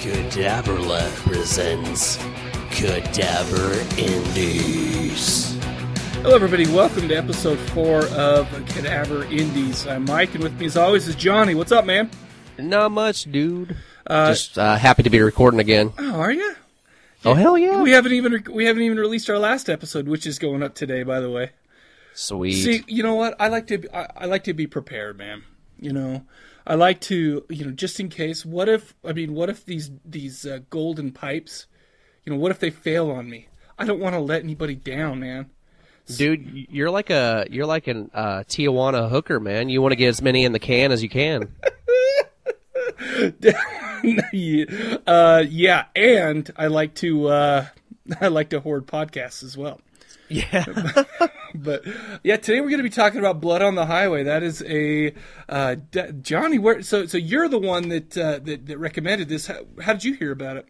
Cadaver Lab presents Cadaver Indies. Hello everybody, welcome to episode 4 of Cadaver Indies. I'm Mike, and with me as always is Johnny. What's up, man? Not much, dude. Just happy to be recording again. Oh, are you? Oh, hell yeah. We haven't even released our last episode, which is going up today, by the way. Sweet. See, you know what? I like to be prepared, man. You know, I like to, you know, just in case, what if these golden pipes, you know, what if they fail on me? I don't want to let anybody down, man. Dude, you're like an Tijuana hooker, man. You want to get as many in the can as you can. Yeah, and I like to hoard podcasts as well. Yeah. But yeah, today we're going to be talking about Blood on the Highway. That is a Johnny. So you're the one that recommended this. How did you hear about it?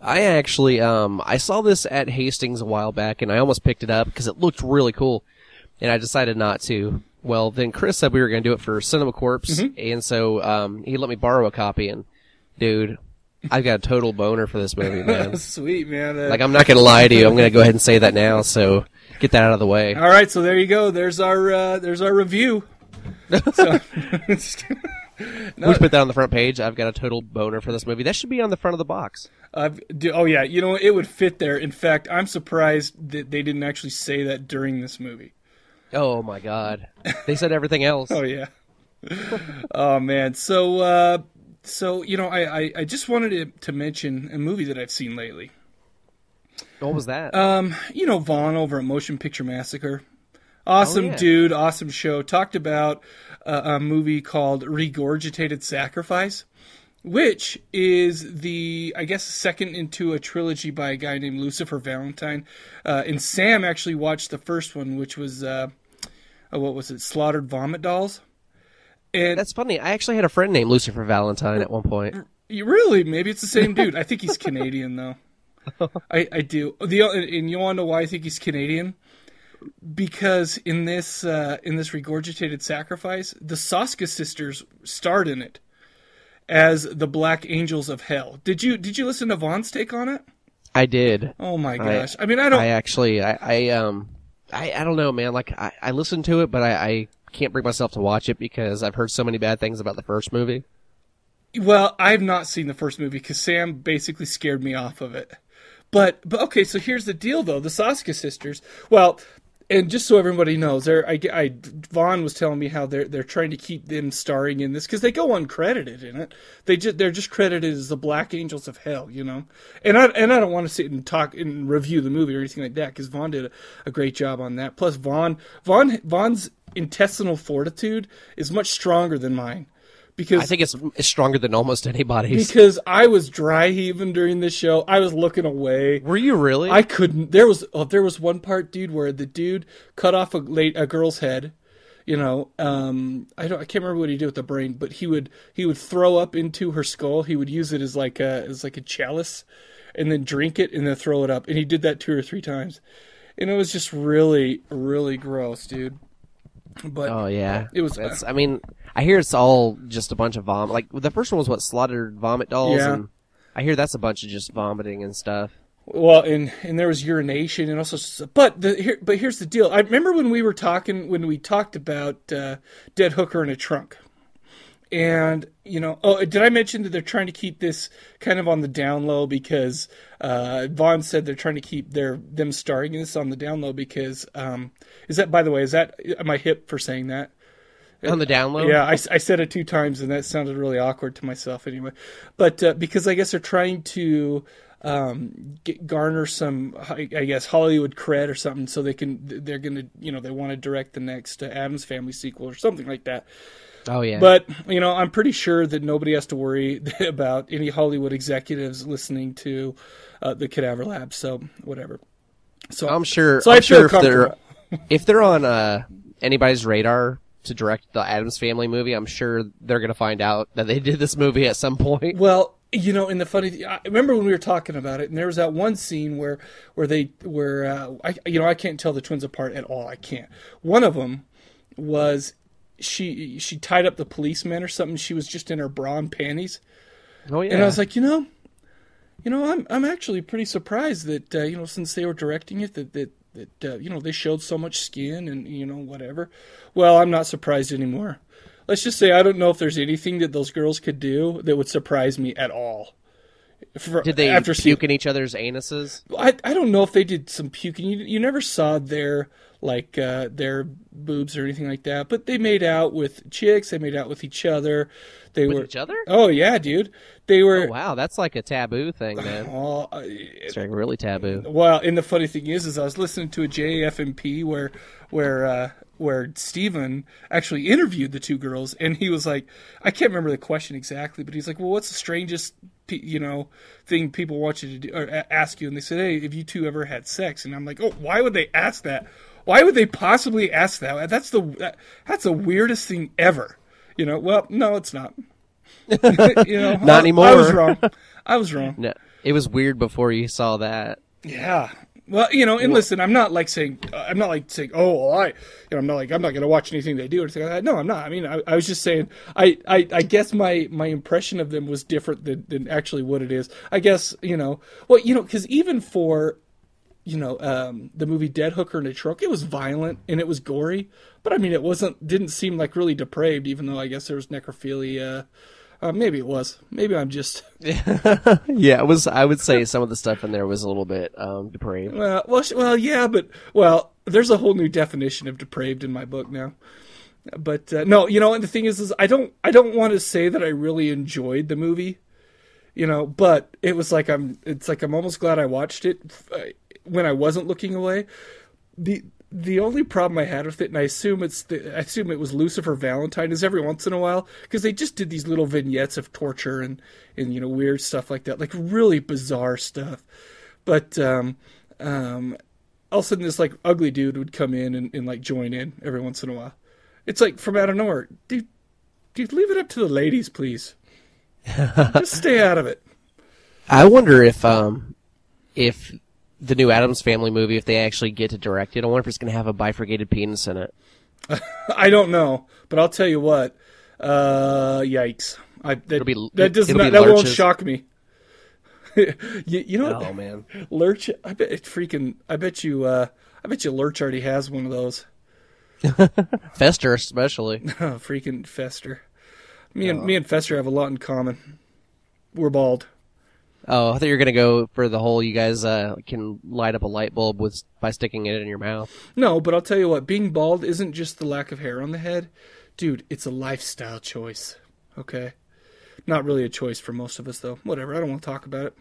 I actually I saw this at Hastings a while back, and I almost picked it up because it looked really cool, and I decided not to. Well, then Chris said we were going to do it for Cinema Corpse, mm-hmm. and so he let me borrow a copy, and dude, I've got a total boner for this movie, man. Sweet, man. Like, I'm not going to lie to you. I'm going to go ahead and say that now, so get that out of the way. All right, so there you go. There's our review. So, no. We put that on the front page. I've got a total boner for this movie. That should be on the front of the box. Oh, yeah. You know, it would fit there. In fact, I'm surprised that they didn't actually say that during this movie. Oh, my God. They said everything else. Oh, yeah. Oh, man. So, So, you know, I just wanted to mention a movie that I've seen lately. What was that? You know, Vaughn over at Motion Picture Massacre. Awesome, oh, yeah. Dude, awesome show. Talked about a movie called Regurgitated Sacrifice, which is the, I guess, second into a trilogy by a guy named Lucifer Valentine. And Sam actually watched the first one, which was, what was it, Slaughtered Vomit Dolls? And that's funny. I actually had a friend named Lucifer Valentine at one point. Really? Maybe it's the same dude. I think he's Canadian, though. I do. And you want to know why I think he's Canadian? Because in this Regurgitated Sacrifice, the Soska sisters starred in it as the Black Angels of Hell. Did you listen to Vaughn's take on it? I did. Oh my gosh! I don't know, man. Like I listened to it, but I can't bring myself to watch it because I've heard so many bad things about the first movie. Well, I've not seen the first movie because Sam basically scared me off of it. But okay, so here's the deal though: the Soska sisters. Well, and just so everybody knows, Vaughn was telling me how they're trying to keep them starring in this because they go uncredited in it. They're just credited as the Black Angels of Hell, you know. And I don't want to sit and talk and review the movie or anything like that because Vaughn did a great job on that. Plus, Vaughn's intestinal fortitude is much stronger than mine. Because I think it's stronger than almost anybody's. Because I was dry heaving during this show. I was looking away. Were you really? I couldn't. There was one part, dude, where the dude cut off a girl's head. You know, I can't remember what he did with the brain, but he would throw up into her skull. He would use it as like a chalice, and then drink it and then throw it up. And he did that 2 or 3 times, and it was just really, really gross, dude. But oh yeah, it was. I mean, I hear it's all just a bunch of vomit. Like the first one was what, Slaughtered Vomit Dolls, yeah. And I hear that's a bunch of just vomiting and stuff. Well, and there was urination and also. But here's the deal. I remember when we talked about Dead Hooker in a Trunk, and you know, oh, did I mention that they're trying to keep this kind of on the down low because Vaughn said they're trying to keep them starring in this on the down low because is that, by the way, am I hip for saying that? On the download? Yeah, I said it 2 times, and that sounded really awkward to myself anyway. But because I guess they're trying to garner some, I guess, Hollywood cred or something, so they're going to, you know, they want to direct the next Addams Family sequel or something like that. Oh, yeah. But, you know, I'm pretty sure that nobody has to worry about any Hollywood executives listening to the Cadaver Lab, so whatever. So I'm sure, so I I'm sure if they're on anybody's radar to direct the Addams Family movie, I'm sure they're going to find out that they did this movie at some point. Well, you know, and the funny thing, I remember when we were talking about it, and there was that one scene where you know, I can't tell the twins apart at all. I can't. One of them was she tied up the policeman or something. She was just in her bra and panties. Oh yeah. And I was like, you know, You know, I'm actually pretty surprised that you know, since they were directing it, that you know, they showed so much skin and, you know, whatever. Well, I'm not surprised anymore. Let's just say I don't know if there's anything that those girls could do that would surprise me at all. Did they puke in each other's anuses? I don't know if they did some puking. You never saw their, like, their boobs or anything like that. But they made out with chicks. They made out with each other. They with were each other? Oh yeah, dude. They were. Oh, wow, that's like a taboo thing, man. Well, it's like really taboo. Well, and the funny thing is I was listening to a JFMP where Steven actually interviewed the two girls, and he was like, I can't remember the question exactly, but he's like, well, what's the strangest, you know, thing people want you to do, or ask you? And they said, hey, have you two ever had sex? And I'm like, oh, why would they ask that? Why would they possibly ask that? That's the weirdest thing ever. You know, well, no, it's not. You know, not anymore. I was wrong. No, it was weird before you saw that. Yeah. Well, you know, and listen, I'm not like saying, oh, well, you know, I'm not going to watch anything they do or anything like that. No, I'm not. I mean, I was just saying, I guess my impression of them was different than actually what it is. I guess, you know, well, you know, because even for, you know, the movie Dead Hooker in a Trunk, it was violent and it was gory, but I mean, it didn't seem like really depraved, even though I guess there was necrophilia. Maybe it was. Maybe I'm just. Yeah, it was. I would say some of the stuff in there was a little bit depraved. Well, yeah, but there's a whole new definition of depraved in my book now. But no, you know, and the thing is I don't want to say that I really enjoyed the movie, you know, but it was like it's like I'm almost glad I watched it when I wasn't looking away. The only problem I had with it, and I assume it was Lucifer Valentine, is every once in a while, because they just did these little vignettes of torture and you know, weird stuff like that, like really bizarre stuff. But all of a sudden, this like ugly dude would come in and like join in every once in a while. It's like from out of nowhere, dude, leave it up to the ladies, please. Just stay out of it. I wonder if the new Addams Family movie, if they actually get to direct it, I wonder if it's going to have a bifurcated penis in it. I don't know, but I'll tell you what. Yikes! That won't shock me. you know? Oh man, Lurch! I bet it freaking. I bet you Lurch already has one of those. Fester, especially. Freaking Fester. Me and Fester have a lot in common. We're bald. Oh, I thought you were going to go for the whole you guys can light up a light bulb by sticking it in your mouth. No, but I'll tell you what, being bald isn't just the lack of hair on the head. Dude, it's a lifestyle choice, okay? Not really a choice for most of us, though. Whatever, I don't want to talk about it.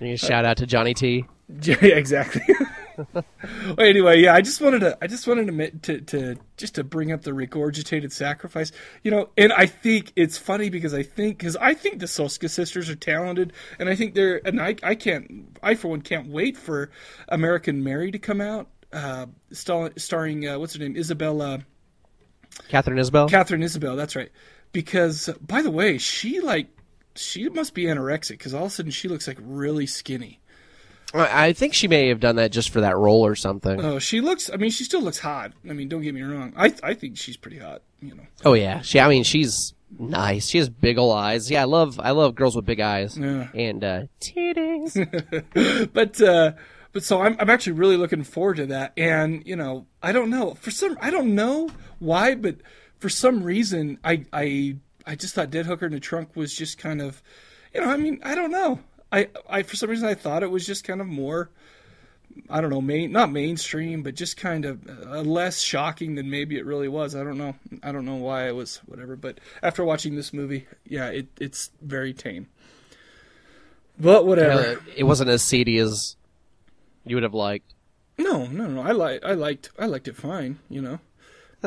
You shout out to Johnny T. Yeah, exactly. Anyway, yeah, I just wanted to bring up the regurgitated sacrifice, you know, and I think it's funny because I think the Soska sisters are talented, and I for one can't wait for American Mary to come out, starring what's her name, Catherine Isabel. That's right. Because by the way, she must be anorexic, because all of a sudden she looks like really skinny. I think she may have done that just for that role or something. Oh, she still looks hot. I mean, don't get me wrong. I think she's pretty hot, you know. Oh yeah, she's nice. She has big ol' eyes. Yeah, I love girls with big eyes, yeah. And titties. But so I'm actually really looking forward to that. And you know, I don't know why, but for some reason I just thought Dead Hooker in a Trunk was just kind of, you know, I mean, I don't know. I for some reason I thought it was just kind of more, I don't know, not mainstream, but just kind of less shocking than maybe it really was. I don't know why it was whatever. But after watching this movie, yeah, it's very tame. But whatever. It wasn't as seedy as you would have liked. No. I liked it fine. You know,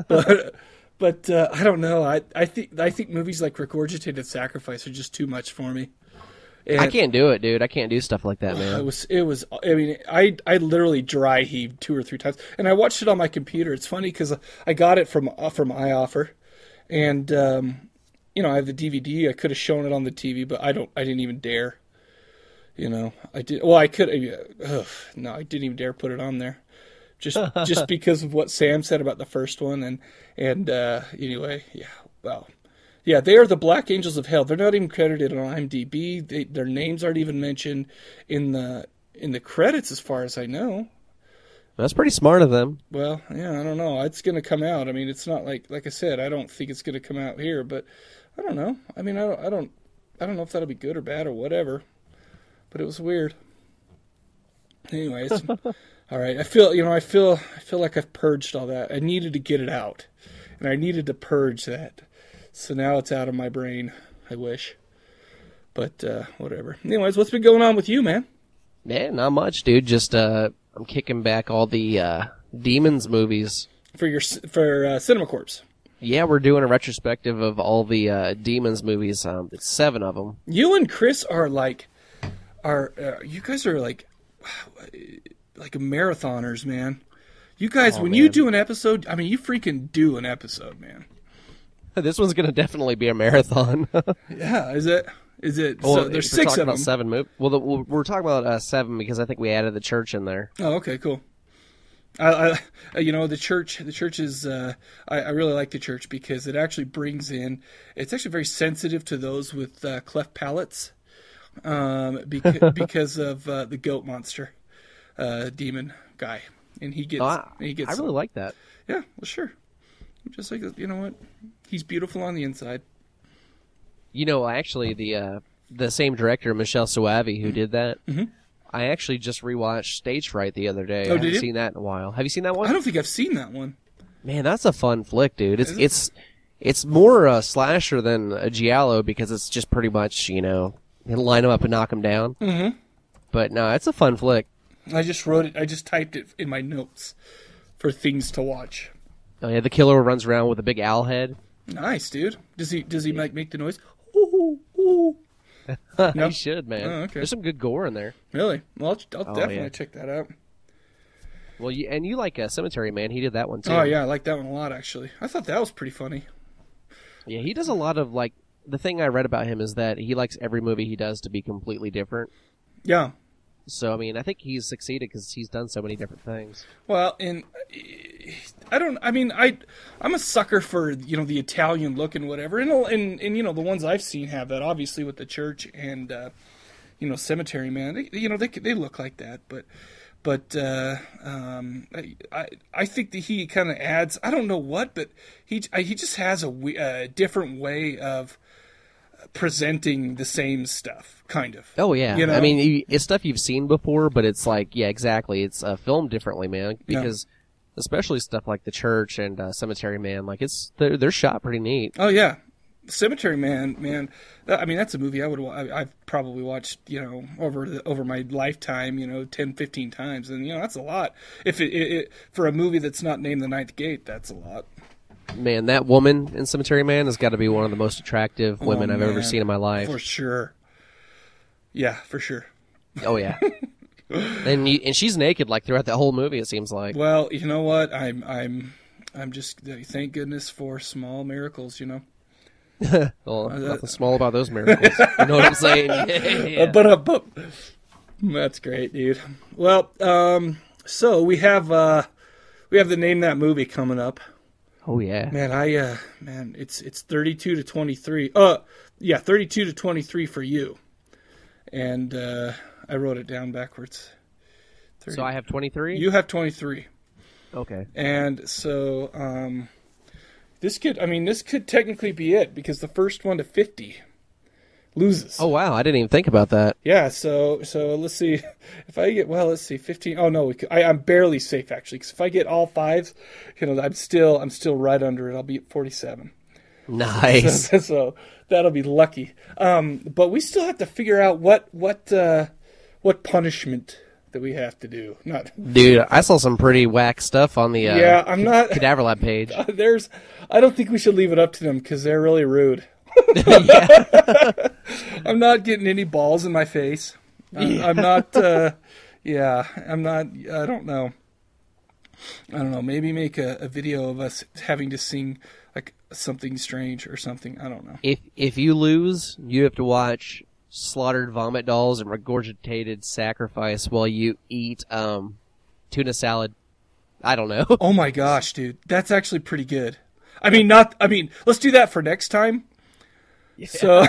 but I don't know. I think movies like Regurgitated Sacrifice are just too much for me. And I can't do it, dude. I can't do stuff like that, man. It was. I mean, I literally dry heaved 2 or 3 times, and I watched it on my computer. It's funny because I got it from iOffer, and you know, I have the DVD. I could have shown it on the TV, but I don't. I didn't even dare. You know, I did. Well, I could. No, I didn't even dare put it on there, just because of what Sam said about the first one, and anyway, yeah. Well, Yeah, they are the Black Angels of Hell. They're not even credited on IMDb. Their names aren't even mentioned in the credits, as far as I know. That's pretty smart of them. Well, yeah, I don't know. It's going to come out. I mean, it's not like I said, I don't think it's going to come out here, but I don't know. I mean, I don't know if that'll be good or bad or whatever, but it was weird. Anyways, all right. I feel like I've purged all that. I needed to get it out, and I needed to purge that. So now it's out of my brain. I wish, but whatever. Anyways, what's been going on with you, man? Man, not much, dude. Just I'm kicking back all the Demons movies for Cinema Corpse. Yeah, we're doing a retrospective of all the Demons movies. It's 7 of them. You and Chris are you guys are like marathoners, man. You guys, you do an episode, I mean, you freaking do an episode, man. This one's going to definitely be a marathon. Yeah, is it? Is it? Well, so there's 6 of them. 7 movies. Well, we're talking about 7 because I think we added The Church in there. Oh, okay, cool. The church is, I really like The Church because it actually brings in, it's actually very sensitive to those with cleft palates because of the goat monster demon guy. And he gets. I really like that. Yeah, well, sure. I'm just like, you know what? He's beautiful on the inside. You know, actually, the same director, Michele Soavi, who did that. Mm-hmm. I actually just rewatched Stage Fright the other day. Oh, I haven't seen that in a while. Have you seen that one? I don't think I've seen that one. Man, that's a fun flick, dude. It's more a slasher than a giallo because it's just pretty much, you know, it'll line them up and knock them down. Mm-hmm. But no, it's a fun flick. I just wrote it. I just typed it in my notes for things to watch. Oh yeah, the killer runs around with a big owl head. Nice, dude. Does he make the noise? Ooh, ooh. No? You should, man. Oh, okay. There's some good gore in there. Really? Well, I'll definitely check that out. Well, you like Cemetery Man. He did that one, too. Oh, yeah. I like that one a lot, actually. I thought that was pretty funny. Yeah, he does a lot of, like... The thing I read about him is that he likes every movie he does to be completely different. Yeah. So, I mean, I think he's succeeded because he's done so many different things. Well, and... I'm a sucker for, you know, the Italian look and whatever. And you know, the ones I've seen have that, obviously, with The Church and, you know, Cemetery Man. They look like that. But I think that he kind of adds, I don't know what, but he just has a different way of presenting the same stuff, kind of. Oh, yeah. You know? I mean, it's stuff you've seen before, but it's like, yeah, exactly. It's filmed differently, man, because... Yeah. Especially stuff like The Church and Cemetery Man, like they're shot pretty neat. Oh yeah, Cemetery Man. I mean, that's a movie I've probably watched, you know, over my lifetime, you know, 10, 15 times, and you know that's a lot. If it for a movie that's not named The Ninth Gate, that's a lot. Man, that woman in Cemetery Man has got to be one of the most attractive women I've ever seen in my life. For sure. Yeah, for sure. Oh yeah. And she's naked like throughout the whole movie, it seems like. Well, you know what? I'm just thank goodness for small miracles, you know. Well, nothing small about those miracles. You know what I'm saying? Yeah. But that's great, dude. Well, so we have the Name That Movie coming up. Oh yeah, man. Man, it's 32 to 23. Yeah, 32 to 23 for you, and. I wrote it down backwards. 30. So I have 23? You have 23. Okay. And so this could technically be it because the first one to 50 loses. Oh, wow. I didn't even think about that. Yeah. So let's see if I get, 15. Oh, no, I'm barely safe actually. Cause if I get all 5s, you know, I'm still right under it. I'll be at 47. Nice. So that'll be lucky. But we still have to figure out what punishment that we have to do. Not dude, I saw some pretty whack stuff on the Cadaver Lab page. I don't think we should leave it up to them because they're really rude. I'm not getting any balls in my face. I don't know. Maybe make a video of us having to sing like something strange or something. I don't know. If you lose, you have to watch Slaughtered Vomit Dolls and Regurgitated Sacrifice while you eat tuna salad. I don't know. Oh my gosh, dude. That's actually pretty good. I mean, let's do that for next time. Yeah. So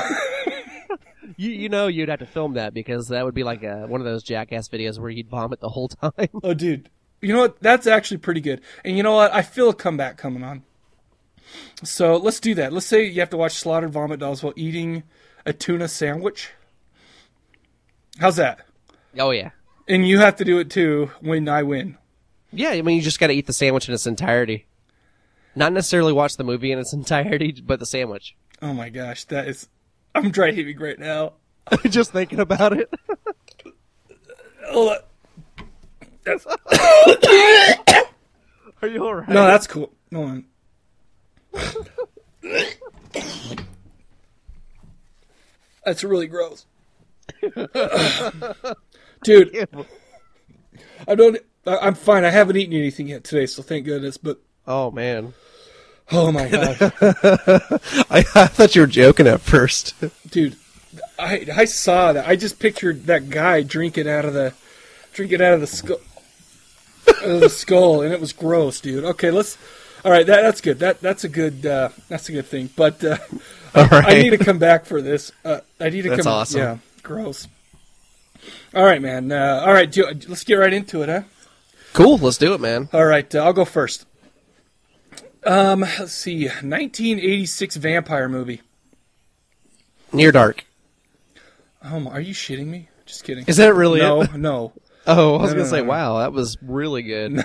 you know you'd have to film that, because that would be like one of those Jackass videos where you'd vomit the whole time. Oh, dude. You know what? That's actually pretty good. And you know what? I feel a comeback coming on. So let's do that. Let's say you have to watch Slaughtered Vomit Dolls while eating a tuna sandwich. How's that? Oh, yeah. And you have to do it, too, when I win. Yeah, I mean, you just got to eat the sandwich in its entirety. Not necessarily watch the movie in its entirety, but the sandwich. Oh, my gosh. That is... I'm dry heaving right now. Just thinking about it. Hold on. Are you alright? No, that's cool. No one. That's really gross. Dude. I'm fine. I haven't eaten anything yet today, so thank goodness, but oh man. Oh my god. I thought you were joking at first. Dude, I saw that. I just pictured that guy drinking out of the skull, and it was gross, dude. Okay, all right, that's good. That's a good thing. But right. I need to come back for this. That's awesome. Yeah, gross. All right, man. All right, let's get right into it, huh? Cool, let's do it, man. All right, I'll go first. Let's see, 1986 vampire movie. Near Dark. Are you shitting me? Just kidding. Is that really it? No. Oh, I was going to say, wow, that was really good.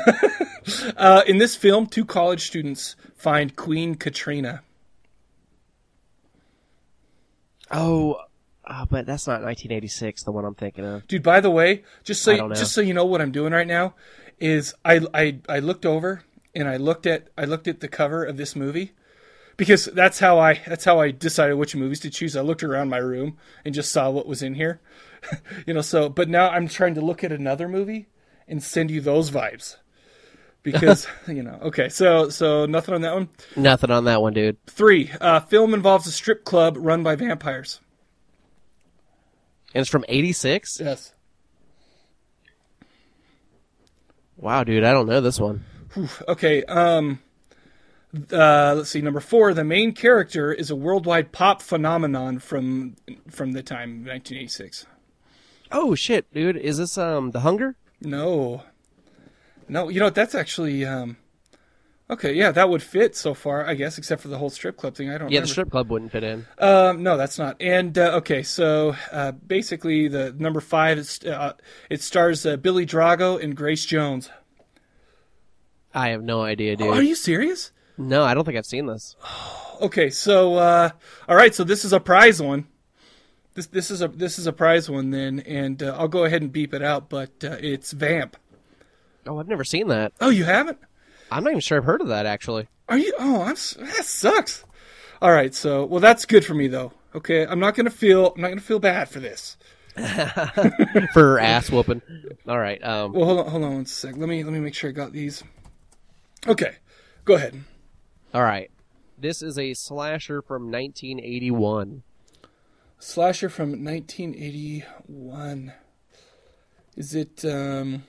In this film, two college students find Queen Katrina. Oh, but that's not 1986, the one I'm thinking of. Dude, by the way, just so you know what I'm doing right now, is I looked over and I looked at the cover of this movie, because that's how I decided which movies to choose. I looked around my room and just saw what was in here. But now I'm trying to look at another movie and send you those vibes, because okay. So nothing on that one. Nothing on that one, dude. 3, film involves a strip club run by vampires. And it's from 86? Yes. Wow, dude, I don't know this one. Okay. Let's see. Number 4, the main character is a worldwide pop phenomenon from the time 1986. Oh shit, dude! Is this The Hunger? No. You know, that's actually okay. Yeah, that would fit so far, I guess, except for the whole strip club thing. I don't. Yeah, remember. The strip club wouldn't fit in. No, that's not. And okay, so basically, the number 5 is it stars Billy Drago and Grace Jones. I have no idea, dude. Oh, are you serious? No, I don't think I've seen this. Okay, so all right, so this is a prize one. This is a prize one then, and I'll go ahead and beep it out. But it's Vamp. Oh, I've never seen that. Oh, you haven't? I'm not even sure I've heard of that actually. Are you? Oh, that sucks. All right, so that's good for me though. Okay, I'm not gonna feel bad for this. For ass whooping. All right. Well, hold on one sec. Let me make sure I got these. Okay, go ahead. All right, this is a slasher from 1981. Slasher from 1981. Is it, how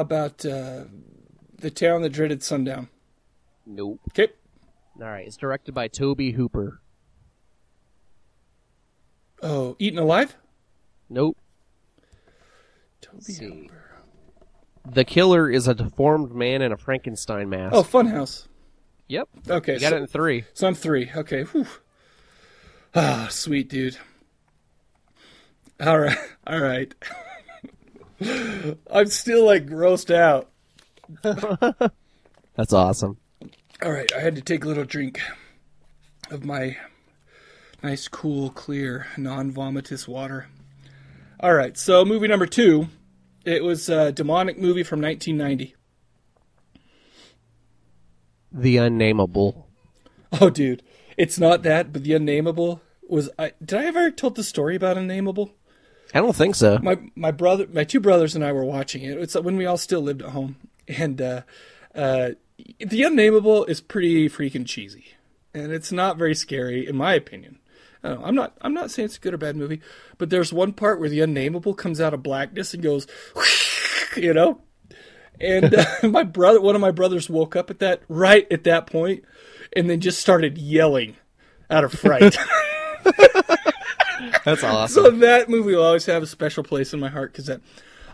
about The Town That Dreaded Sundown? Nope. Okay. All right, it's directed by Toby Hooper. Oh, Eaten Alive? Nope. Toby Hooper. The killer is a deformed man in a Frankenstein mask. Oh, Funhouse. Yep. Okay. You got it in 3. So I'm 3. Okay. Whew. Ah, oh, sweet, dude. All right. I'm still, grossed out. That's awesome. All right, I had to take a little drink of my nice, cool, clear, non-vomitous water. All right, so movie number 2. It was a demonic movie from 1990. The Unnameable. Oh, dude. It's not that, but The Unnameable was... did I ever tell the story about Unnameable? I don't think so. My 2 brothers and I were watching it. It's when we all still lived at home. And The Unnameable is pretty freaking cheesy. And it's not very scary, in my opinion. I'm not saying it's a good or bad movie, but there's one part where The Unnameable comes out of blackness and goes, And one of my brothers woke up right at that point, and then just started yelling out of fright. That's awesome. So that movie will always have a special place in my heart because that...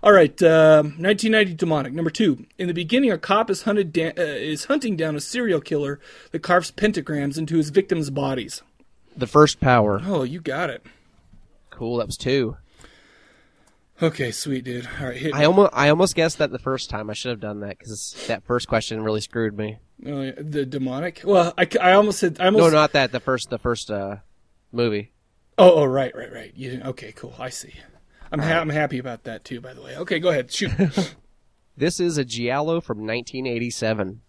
All right, 1990 Demonic. Number 2. In the beginning, a cop is hunting down a serial killer that carves pentagrams into his victims' bodies. The First Power. Oh, you got it. Cool, that was 2. Okay, sweet, dude. All right, hit me. I almost guessed that the first time. I should have done that because that first question really screwed me. Oh, yeah. The Demonic? Well, I almost said... No, not that. The first movie. Oh, right. You didn't, okay, cool. I see. I'm happy about that, too, by the way. Okay, go ahead. Shoot. This is a Giallo from 1987.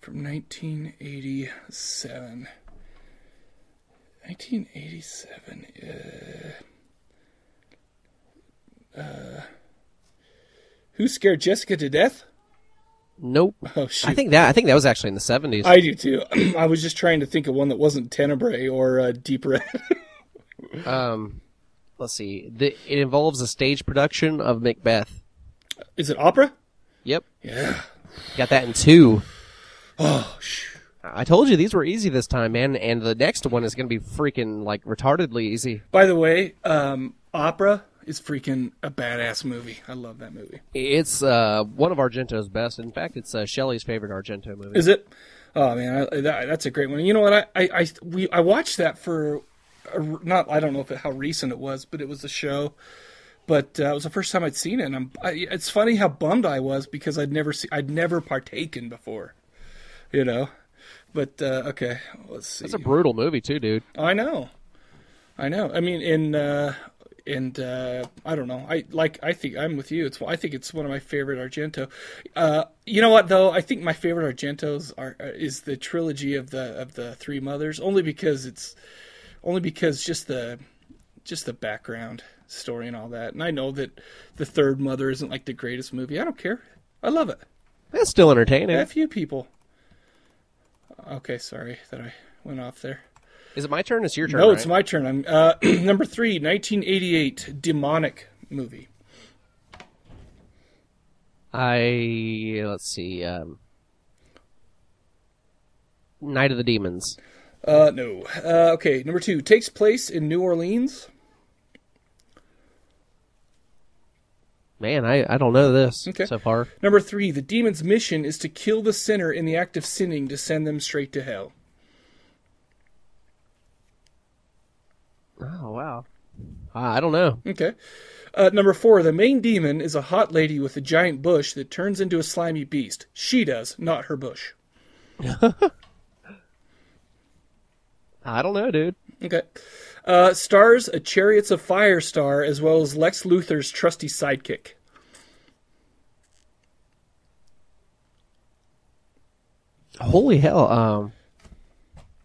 From 1987. 1987. Who Scared Jessica to Death? Nope. Oh, shoot. I think that was actually in the 70s. I do, too. I was just trying to think of one that wasn't Tenebrae or Deep Red. Let's see. It involves a stage production of Macbeth. Is it Opera? Yep. Yeah. Got that in 2. Oh, I told you these were easy this time, man. And the next one is going to be freaking, like, retardedly easy. By the way, Opera is freaking a badass movie. I love that movie. It's one of Argento's best. In fact, it's Shelley's favorite Argento movie. Is it? Oh, man, that's a great one. You know what? I watched that for... I don't know how recent it was, but it was a show. But it was the first time I'd seen it, and it's funny how bummed I was because I'd never partaken before, you know. But okay, let's see. That's a brutal movie too, dude. I know. I mean, I don't know. I think I'm with you. I think it's one of my favorite Argento. You know what though? I think my favorite Argentos is the trilogy of the Three Mothers, only because just the background story and all that. And I know that The Third Mother isn't like the greatest movie. I don't care. I love it. That's still entertaining. F you people. Okay, sorry that I went off there. Is it my turn? It's your turn. No, right? It's my turn. I'm number 3, 1988 Demonic movie. Let's see. Night of the Demons. No. Okay, number 2. Takes place in New Orleans. Man, I don't know this so far. Number 3. The demon's mission is to kill the sinner in the act of sinning to send them straight to hell. Oh, wow. I don't know. Okay. Number 4. The main demon is a hot lady with a giant bush that turns into a slimy beast. She does, not her bush. I don't know, dude. Okay. Stars a Chariots of Fire star as well as Lex Luthor's trusty sidekick. Holy hell.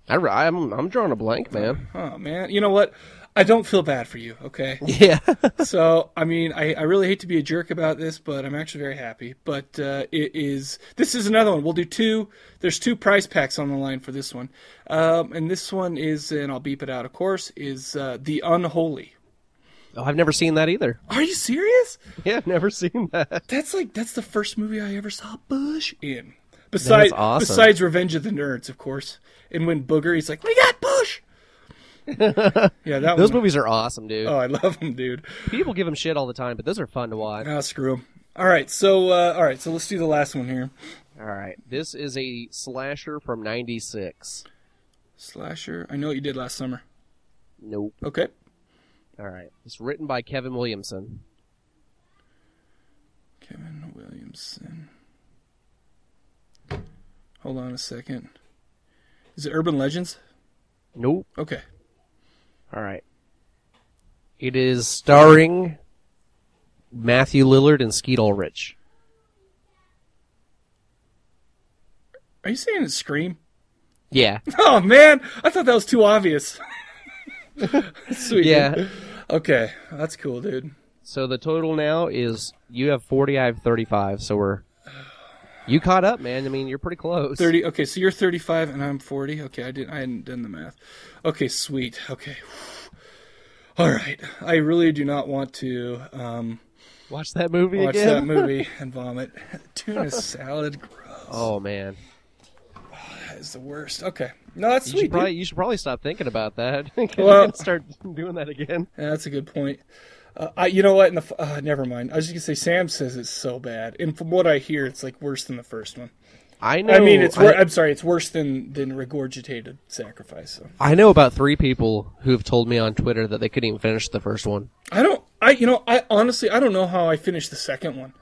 I'm drawing a blank, man. Oh, man. You know what? I don't feel bad for you, okay? Yeah. So, I mean, I really hate to be a jerk about this, but I'm actually very happy. But this is another one. We'll do 2. There's 2 prize packs on the line for this one. And this one is, and I'll beep it out, of course, is The Unholy. Oh, I've never seen that either. Are you serious? Yeah, I've never seen that. That's the first movie I ever saw Bush in. That's awesome. Besides Revenge of the Nerds, of course. And when Booger, he's like, we got Bush! Yeah, those movies are awesome, dude. Oh, I love them, dude. People give them shit all the time, but those are fun to watch. Ah, screw them. All right, so let's do the last one here. All right, this is a slasher from '96. Slasher. I know what you did last summer. Nope. Okay. All right. It's written by Kevin Williamson. Kevin Williamson. Hold on a second. Is it Urban Legends? Nope. Okay. All right. It is starring Matthew Lillard and Skeet Ulrich. Are you saying it's Scream? Yeah. Oh, man. I thought that was too obvious. Sweet. Yeah. Okay. That's cool, dude. So the total now is you have 40, I have 35. So you caught up, man. I mean, you're pretty close. 30. Okay, so you're 35 and I'm 40. Okay, I hadn't done the math. Okay, sweet. Okay. All right. I really do not want to watch that movie again. Watch that movie and vomit. Tuna salad. Gross. Oh, man. It's the worst. Okay. No, that's sweet. You should probably stop thinking about that and start doing that again. Yeah, that's a good point. You know what? Never mind. I was just going to say, Sam says it's so bad. And from what I hear, it's like worse than the first one. I know. I mean, it's worse than Regurgitated Sacrifice. So. I know about 3 people who've told me on Twitter that they couldn't even finish the first one. I honestly, I don't know how I finished the second one.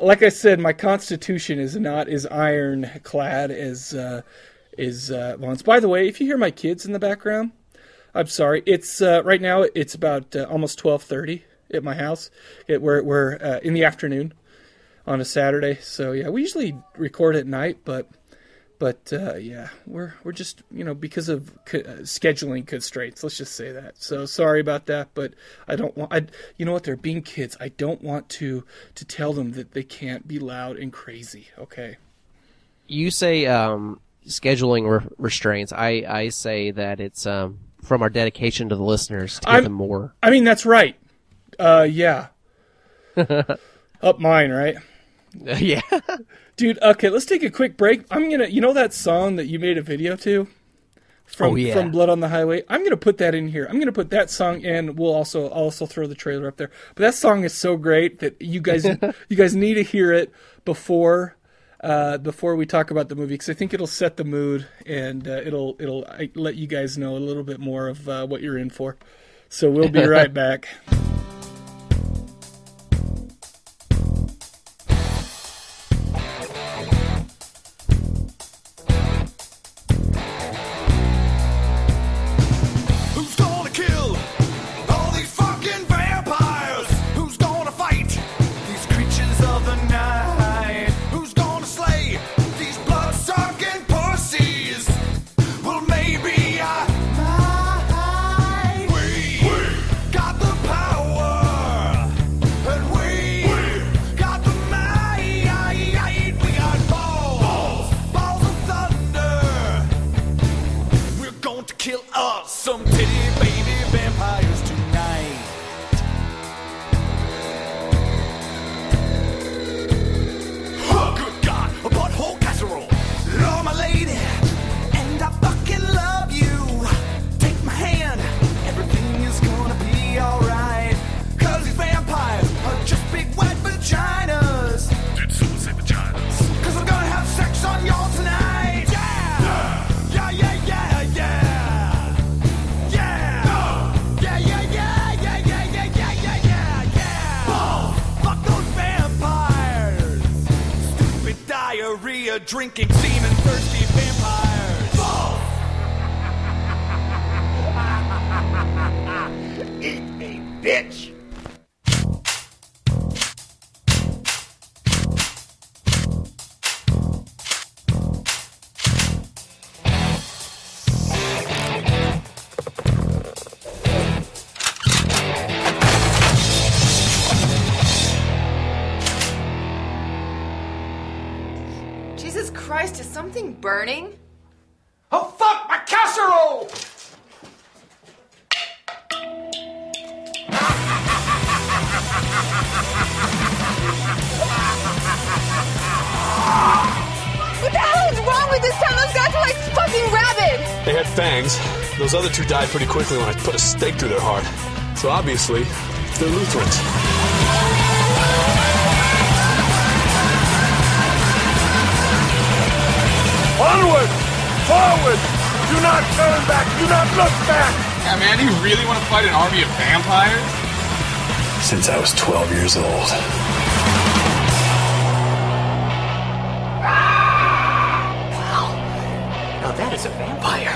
Like I said, my constitution is not as ironclad as Vaughn's. By the way, if you hear my kids in the background, I'm sorry. It's right now. It's about almost 12:30 at my house. We're in the afternoon on a Saturday. So yeah, we usually record at night, but yeah, we're just, you know, because of scheduling constraints. Let's just say that. So sorry about that, but I don't want. You know what? They're being kids. I don't want to tell them that they can't be loud and crazy. Okay. You say scheduling restraints. I say that it's from our dedication to the listeners to give them more. I mean, that's right. Yeah. Up mine, right? Yeah. Dude, okay, let's take a quick break. You know that song that you made a video to? From Blood on the Highway? I'm going to put that in here. I'm going to put that song in. We'll also throw the trailer up there. But that song is so great that you guys need to hear it before we talk about the movie, because I think it'll set the mood and it'll let you guys know a little bit more of what you're in for. So we'll be right back. Drinking semen, thirsty vampires. Balls. Eat me, bitch. Burning? Oh, fuck! My casserole! What the hell is wrong with this town? Those guys were like fucking rabbits! They had fangs. Those other 2 died pretty quickly when I put a stake through their heart. So obviously, they're Lutherans. Onward! Forward! Do not turn back! Do not look back! Yeah, man, you really want to fight an army of vampires? Since I was 12 years old. Wow. Now that is a vampire.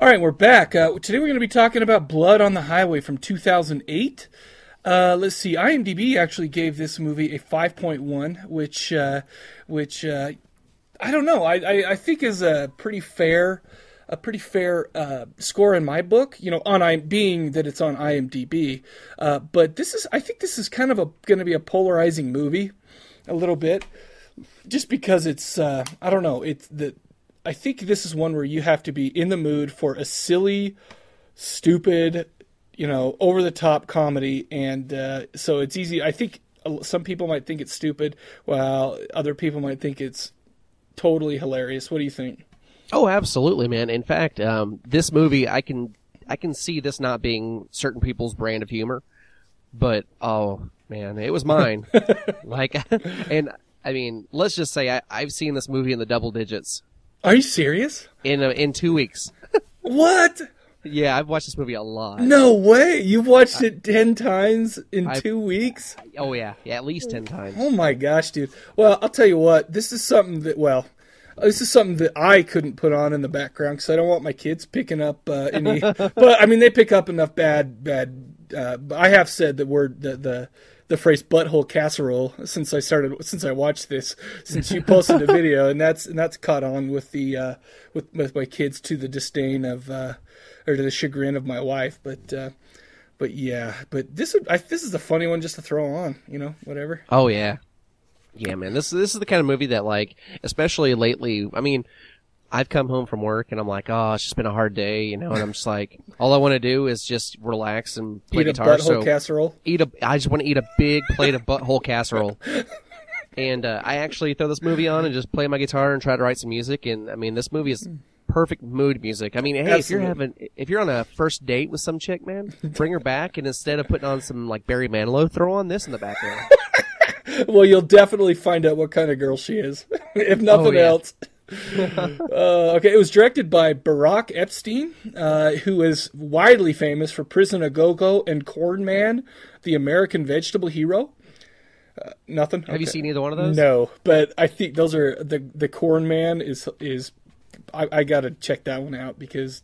All right, we're back. Today we're going to be talking about Blood on the Highway from 2008. Let's see. IMDb actually gave this movie a 5.1, which I don't know. I think is a pretty fair score in my book. You know, being that it's on IMDb. But I think this is kind of going to be a polarizing movie, a little bit, just because it's I don't know. I think this is one where you have to be in the mood for a silly, stupid, you know, over the top comedy, and so it's easy. I think some people might think it's stupid, while other people might think it's totally hilarious. What do you think? Oh, absolutely, man. In fact, this movie, I can see this not being certain people's brand of humor, but oh man, it was mine. And I mean, let's just say I've seen this movie in the double digits. Are you serious? In 2 weeks. What? Yeah, I've watched this movie a lot. No way! You've watched it 10 times in 2 weeks? Oh yeah, at least 10 times. Oh my gosh, dude! Well, I'll tell you what. This is something that I couldn't put on in the background because I don't want my kids picking up any. But I mean, they pick up enough bad. I have said the word the phrase "butthole casserole" since I watched this, since you posted a video, and that's caught on with the with my kids, to the disdain of or to the chagrin of my wife. But yeah, but this is a funny one just to throw on, you know, whatever. Oh yeah, yeah, man. This is the kind of movie that, like, especially lately. I mean, I've come home from work and I'm like, oh, it's just been a hard day, you know, and I'm just like, all I want to do is just relax and play guitar. I just want to eat a big plate of butthole casserole. And I actually throw this movie on and just play my guitar and try to write some music. And I mean, this movie is perfect mood music. I mean, hey, if you're on a first date with some chick, man, bring her back, and instead of putting on some like Barry Manilow, throw on this in the background. Well, you'll definitely find out what kind of girl she is, if nothing else. Okay, it was directed by Barack Epstein, who is widely famous for Prison a Go-Go and Corn Man, the American Vegetable Hero. Nothing. Have you seen either one of those? No, but I think those are the Corn Man is. I gotta check that one out because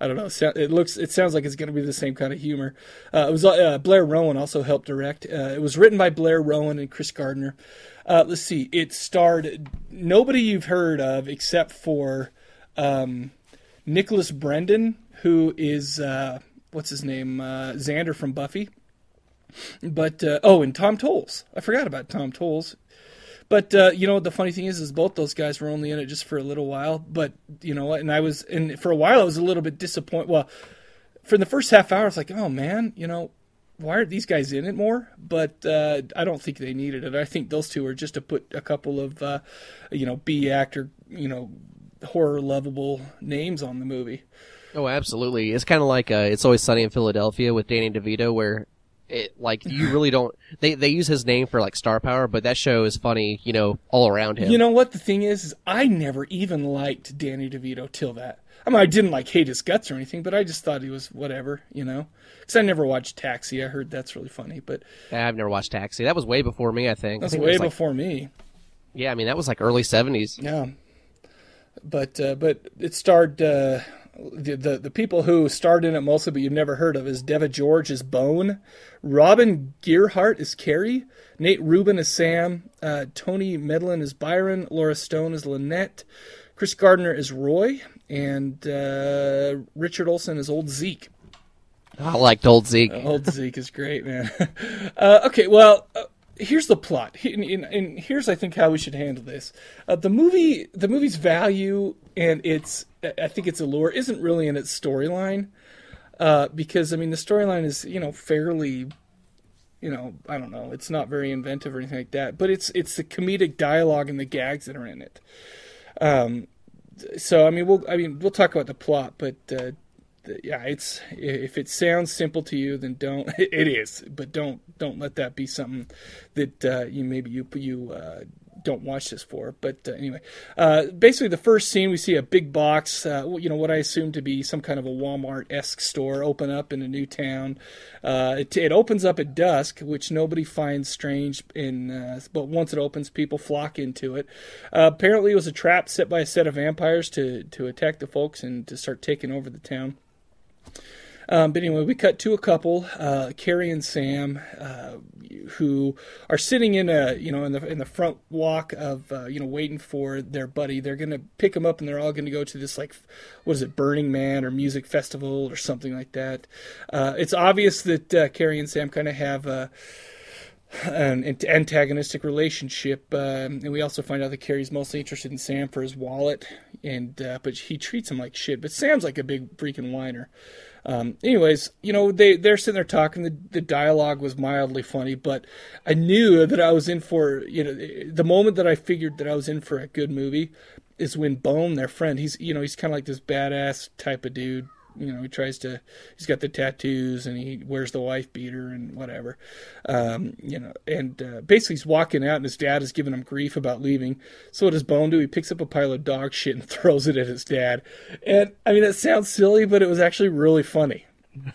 I don't know. It sounds like it's gonna be the same kind of humor. It was Blair Rowan also helped direct. It was written by Blair Rowan and Chris Gardner. Let's see. It starred nobody you've heard of except for Nicholas Brendan, who is what's his name, Xander from Buffy. But and Tom Towles. I forgot about Tom Towles. But you know, the funny thing is both those guys were only in it just for a little while. But you know, and for a while I was a little bit disappointed. Well, for the first half hour, I was like, oh man, you know, why aren't these guys in it more? But I don't think they needed it. I think those two are just to put a couple of, you know, B actor, you know, horror lovable names on the movie. Oh, absolutely. It's kind of like It's Always Sunny in Philadelphia with Danny DeVito, where it, like, you really don't. They use his name for like star power, but that show is funny, you know, all around him. You know what the thing is I never even liked Danny DeVito till that. I mean, I didn't like hate his guts or anything, but I just thought he was whatever, you know. Because I never watched Taxi. I heard that's really funny, but I've never watched Taxi. That was way before me, I think. That's way before me. Yeah, I mean, that was like early '70s. Yeah, but it starred the people who starred in it mostly, but you've never heard of, is Deva George as Bone, Robin Gearhart as Carrie, Nate Rubin as Sam, Tony Medlin as Byron, Laura Stone as Lynette, Chris Gardner is Roy, and Richard Olson is Old Zeke. I liked Old Zeke. Old Zeke is great, man. Okay, well, here's the plot, and here's, I think, how we should handle this. The movie's value and its allure isn't really in its storyline, because I mean, the storyline is, you know, fairly, you know, I don't know, it's not very inventive or anything like that. But it's the comedic dialogue and the gags that are in it. So, I mean, we'll talk about the plot, but, yeah, if it sounds simple to you, then don't, it is, but don't let that be something that, you don't watch this for. But anyway, basically the first scene, we see a big box, you know, what I assume to be some kind of a Walmart-esque store open up in a new town. It opens up at dusk, which nobody finds strange, but once it opens, people flock into it. Apparently it was a trap set by a set of vampires to attack the folks and to start taking over the town. But anyway, we cut to a couple, Carrie and Sam, who are sitting in the front walk of, you know, waiting for their buddy. They're going to pick him up, and they're all going to go to this, like, what is it, Burning Man or music festival or something like that. It's obvious that Carrie and Sam kind of have an antagonistic relationship, and we also find out that Carrie's mostly interested in Sam for his wallet, and but he treats him like shit. But Sam's like a big freaking whiner. Anyways, you know, they're sitting there talking. The dialogue was mildly funny, but I knew that I was in for, you know, the moment that I figured that I was in for a good movie is when Bone, their friend, he's kind of like this badass type of dude. You know, he's got the tattoos and he wears the wife beater and whatever. Basically he's walking out and his dad is giving him grief about leaving. So what does Bone do? He picks up a pile of dog shit and throws it at his dad. And I mean, that sounds silly, but it was actually really funny.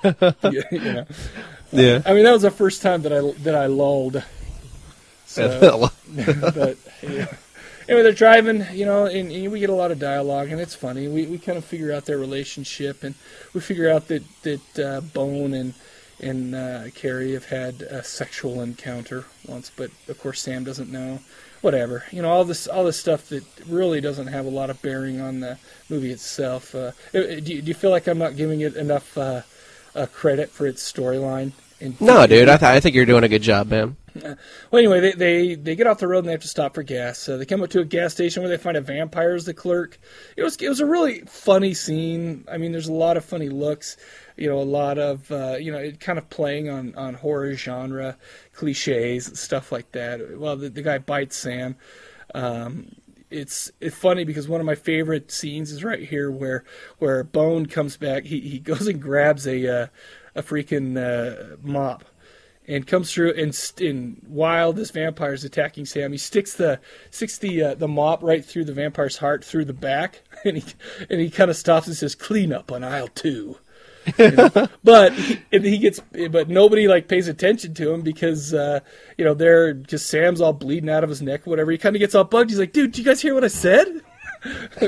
Yeah. I mean, that was the first time that I lulled. So, but yeah. Anyway, they're driving, you know, and we get a lot of dialogue, and it's funny. We kind of figure out their relationship, and we figure out that Bone and Carrie have had a sexual encounter once, but of course Sam doesn't know. Whatever, you know, all this stuff that really doesn't have a lot of bearing on the movie itself. Do you feel like I'm not giving it enough credit for its storyline? No, dude, I think you're doing a good job, man. Well, anyway, they get off the road and they have to stop for gas. So they come up to a gas station where they find a vampire as the clerk. It was a really funny scene. I mean, there's a lot of funny looks, you know, a lot of, you know, it kind of playing on horror genre cliches and stuff like that. Well, the guy bites Sam. It's funny because one of my favorite scenes is right here where Bone comes back. He goes and grabs a freaking mop. And comes through, and while this vampire is attacking Sam, he sticks the mop right through the vampire's heart, through the back, and he kind of stops and says, "Clean up on aisle 2." You know? but nobody like pays attention to him because you know, they're just, Sam's all bleeding out of his neck, whatever. He kind of gets all bugged. He's like, "Dude, do you guys hear what I said?" I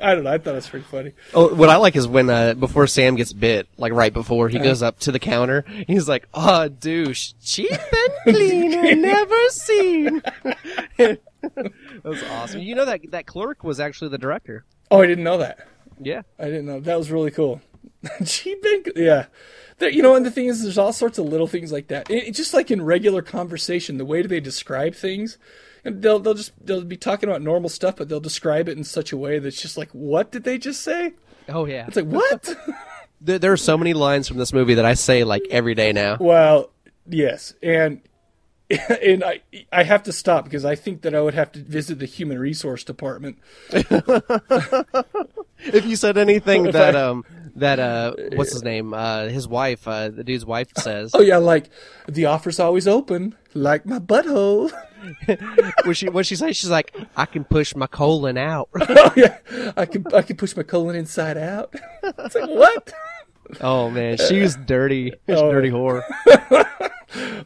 don't know. I thought it was pretty funny. Oh, what I like is when before Sam gets bit, like right before he goes up to the counter, he's like, "Oh, douche, cheap and clean, and never seen." That was awesome. You know that clerk was actually the director. Oh, I didn't know that. Yeah, I didn't know. That was really cool. Cheap and yeah. You know, and the thing is, there's all sorts of little things like that. It's just like in regular conversation, the way do they describe things. And they'll be talking about normal stuff, but they'll describe it in such a way that's just like, what did they just say? Oh yeah, it's like what? There are so many lines from this movie that I say like every day now. Well, yes, and I have to stop because I think that I would have to visit the human resource department. If you said anything that what's his name? His wife, the dude's wife says. Oh yeah, like the offer's always open, like my butthole. What she say? She's like, "I can push my colon out." Oh, yeah. I can push my colon inside out. It's like what? Oh man, she was dirty. Dirty whore.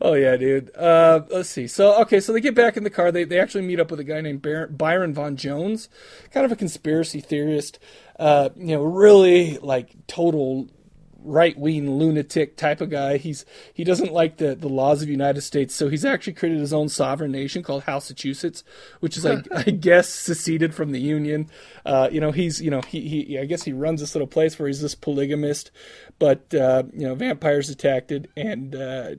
Oh yeah, dude. Let's see. So they get back in the car. They actually meet up with a guy named Byron Von Jones, kind of a conspiracy theorist. You know, really like total right-wing lunatic type of guy. He doesn't like the laws of the United States, so he's actually created his own sovereign nation called Houseachusetts, which is like, I guess seceded from the Union. You know, he's, you know, he I guess he runs this little place where he's this polygamist, but you know, vampires attacked it, and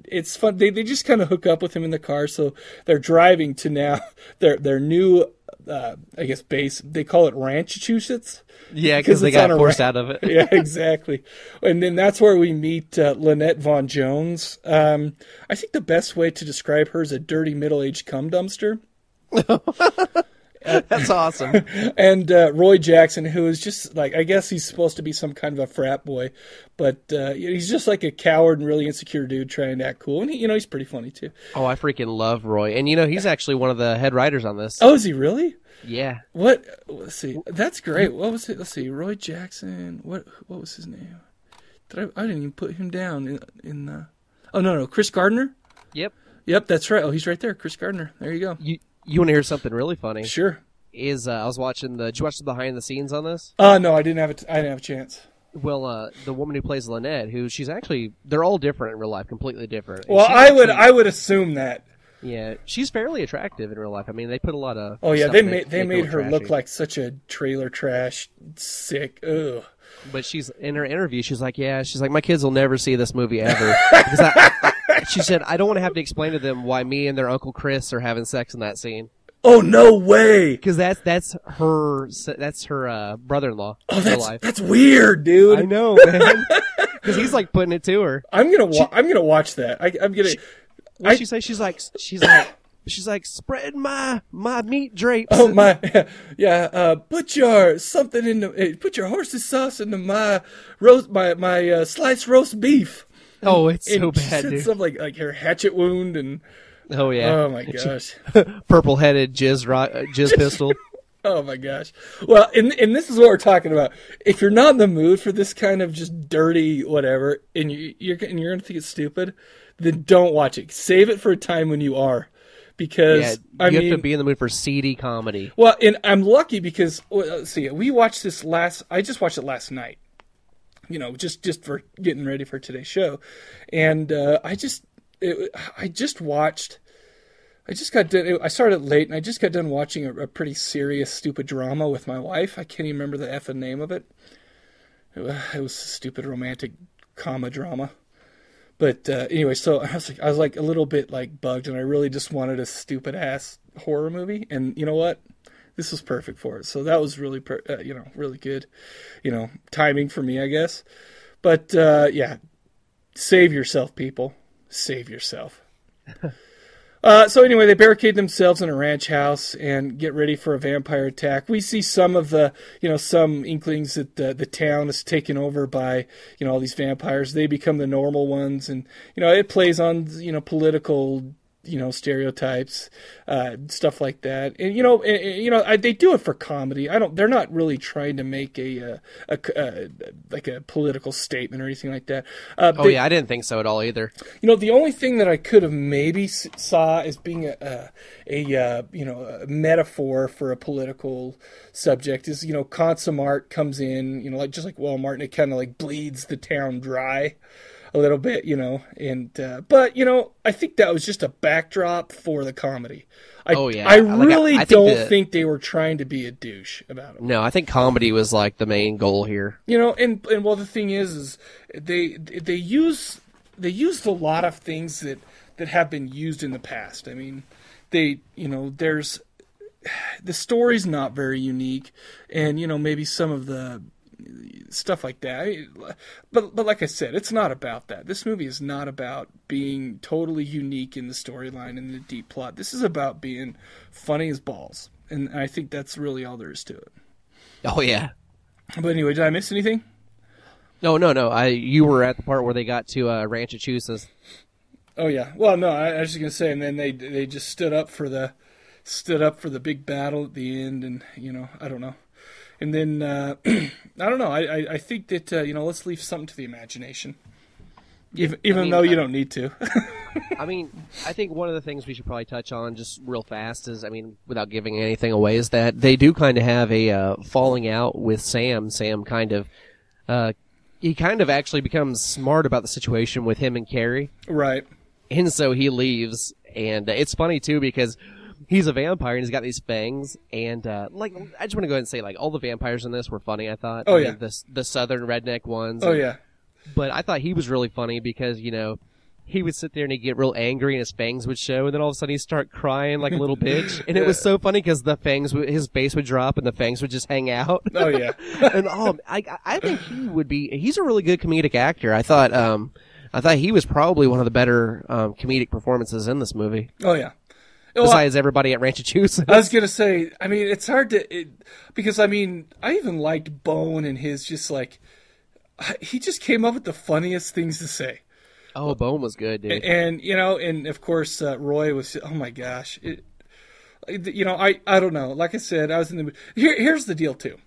it's fun. They just kind of hook up with him in the car, so they're driving to now their new I guess base. They call it Ranchachusetts. Yeah, because they got forced out of it. Yeah, exactly. And then that's where we meet Lynette Von Jones. I think the best way to describe her is a dirty middle-aged cum dumpster. That's awesome. And Roy Jackson, who is just like, I guess he's supposed to be some kind of a frat boy, but he's just like a coward and really insecure dude trying to act cool. And, he, you know, he's pretty funny, too. Oh, I freaking love Roy. And, you know, he's actually one of the head writers on this. Oh, is he really? Yeah. What? Let's see. That's great. What was it? Let's see. Roy Jackson. What was his name? I didn't even put him down in the... Oh, no. Chris Gardner? Yep, that's right. Oh, he's right there. Chris Gardner. There you go. You want to hear something really funny? Sure. Is I was watching did you watch the behind the scenes on this? No, I didn't have a chance. Well, the woman who plays Lynette, she's actually, they're all different in real life, completely different. Well, I would assume that. Yeah, she's fairly attractive in real life. I mean, they put a lot of. Oh yeah, they made her trashy. Look like such a trailer trash sick. Ugh. But she's in her interview. She's like, my kids will never see this movie ever. She said, I don't want to have to explain to them why me and their Uncle Chris are having sex in that scene. Oh, no way. Because that's her brother-in-law. Oh, that's weird, dude. I know, man. Because he's like putting it to her. I'm gonna watch that. What'd she say? She's like, spread my meat drapes. Oh, put your horse's sauce into my sliced roast beef. Oh, it's so bad, dude. Stuff like her hatchet wound and. Oh yeah. Oh my gosh. Purple-headed jizz pistol. Oh my gosh. Well, and this is what we're talking about. If you're not in the mood for this kind of just dirty whatever, and you're gonna think it's stupid, then don't watch it. Save it for a time when you are. Because you have to be in the mood for seedy comedy. Well, and I'm lucky because I just watched it last night. You know, just for getting ready for today's show, and I started late, and I just got done watching a pretty serious, stupid drama with my wife. I can't even remember the effing name of it. It was a stupid romantic comma drama. But anyway, so I was like a little bit like bugged, and I really just wanted a stupid ass horror movie. And you know what? This was perfect for it. So that was really, really good, timing for me, I guess. But yeah, save yourself, people. Save yourself. So anyway, they barricade themselves in a ranch house and get ready for a vampire attack. We see some of the, some inklings that the town is taken over by, all these vampires. They become the normal ones, and it plays on, political, stereotypes, stuff like that. And they do it for comedy. They're not really trying to make a political statement or anything like that. I didn't think so at all either. The only thing that I could have maybe saw as being a metaphor for a political subject is, Consumart comes in, like Walmart, and it kind of like bleeds the town dry. A little bit, and I think that was just a backdrop for the comedy. I don't think they were trying to be a douche about it. No, I think comedy was like the main goal here. The thing is they used a lot of things that have been used in the past. I mean, there's the story's not very unique, and maybe some of the stuff like that, but like I said, it's not about that. This movie is not about being totally unique in the storyline and the deep plot. This is about being funny as balls, and I think that's really all there is to it. Oh yeah. But anyway, did I miss anything? No. You were at the part where they got to Ranchachusetts. Oh yeah. Well, no, I was just gonna say, and then they just stood up for the big battle at the end, and I don't know. And then, I don't know, I think that, let's leave something to the imagination, even though you don't need to. I think one of the things we should probably touch on just real fast is, without giving anything away, is that they do kind of have a falling out with Sam. Sam kind of, he kind of actually becomes smart about the situation with him and Carrie. Right. And so he leaves, and it's funny, too, because... he's a vampire and he's got these fangs, and I just want to go ahead and say all the vampires in this were funny. I thought. Oh yeah. The southern redneck ones. Oh yeah. But I thought he was really funny because he would sit there and he'd get real angry and his fangs would show, and then all of a sudden he'd start crying like a little bitch, and it was so funny because his face would drop and the fangs would just hang out. Oh yeah. And I think he's a really good comedic actor. I thought he was probably one of the better comedic performances in this movie. Oh yeah. Besides everybody at Ranchachusetts. I was going to say, it's hard to... because, I even liked Bone and his just he just came up with the funniest things to say. Oh, Bone was good, dude. And of course, Roy was... oh, my gosh. I don't know. Like I said, I was in the... Here's the deal, too.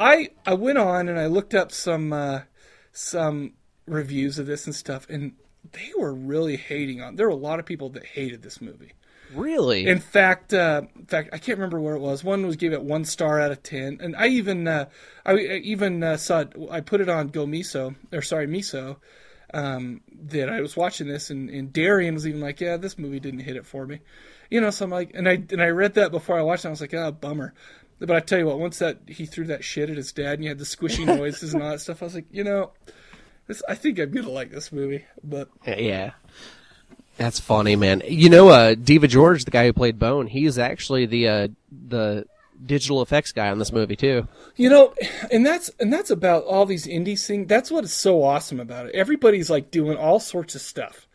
I went on and I looked up some reviews of this and stuff, and they were really hating on... there were a lot of people that hated this movie. Really? In fact, I can't remember where it was. One was gave it 1 star out of 10, and I even saw it, I put it on Miso, that I was watching this, and Darian was even like, yeah, this movie didn't hit it for me, So I'm like, and I read that before I watched it. I was like, ah, bummer. But I tell you what, once that he threw that shit at his dad, and you had the squishy noises and all that stuff, I was like, I think I'm gonna like this movie, but yeah. That's funny, man. You know, Diva George, the guy who played Bone, he's actually the digital effects guy on this movie too. You know, and that's about all these indie things. That's what is so awesome about it. Everybody's like doing all sorts of stuff.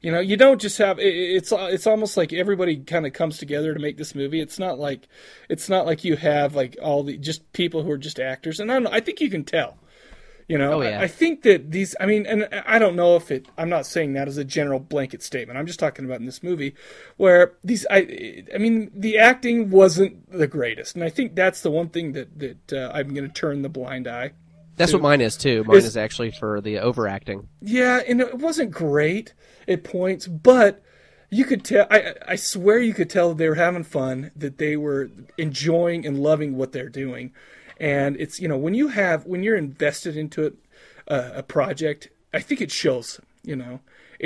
You know, you don't just have it's almost like everybody kind of comes together to make this movie. It's not like you have like all the just people who are just actors. And I don't know, I think you can tell. You know, oh, yeah. I think that these, I mean, and I don't know if it, I'm not saying that as a general blanket statement. I'm just talking about in this movie where these, I mean, the acting wasn't the greatest. And I think that's the one thing that I'm going to turn the blind eye. That's what mine is, too. Mine is actually for the overacting. Yeah, and it wasn't great at points, but you could tell, I swear you could tell they were having fun, that they were enjoying and loving what they're doing. And it's, you know, when you're invested into it, a project, I think it shows, you know.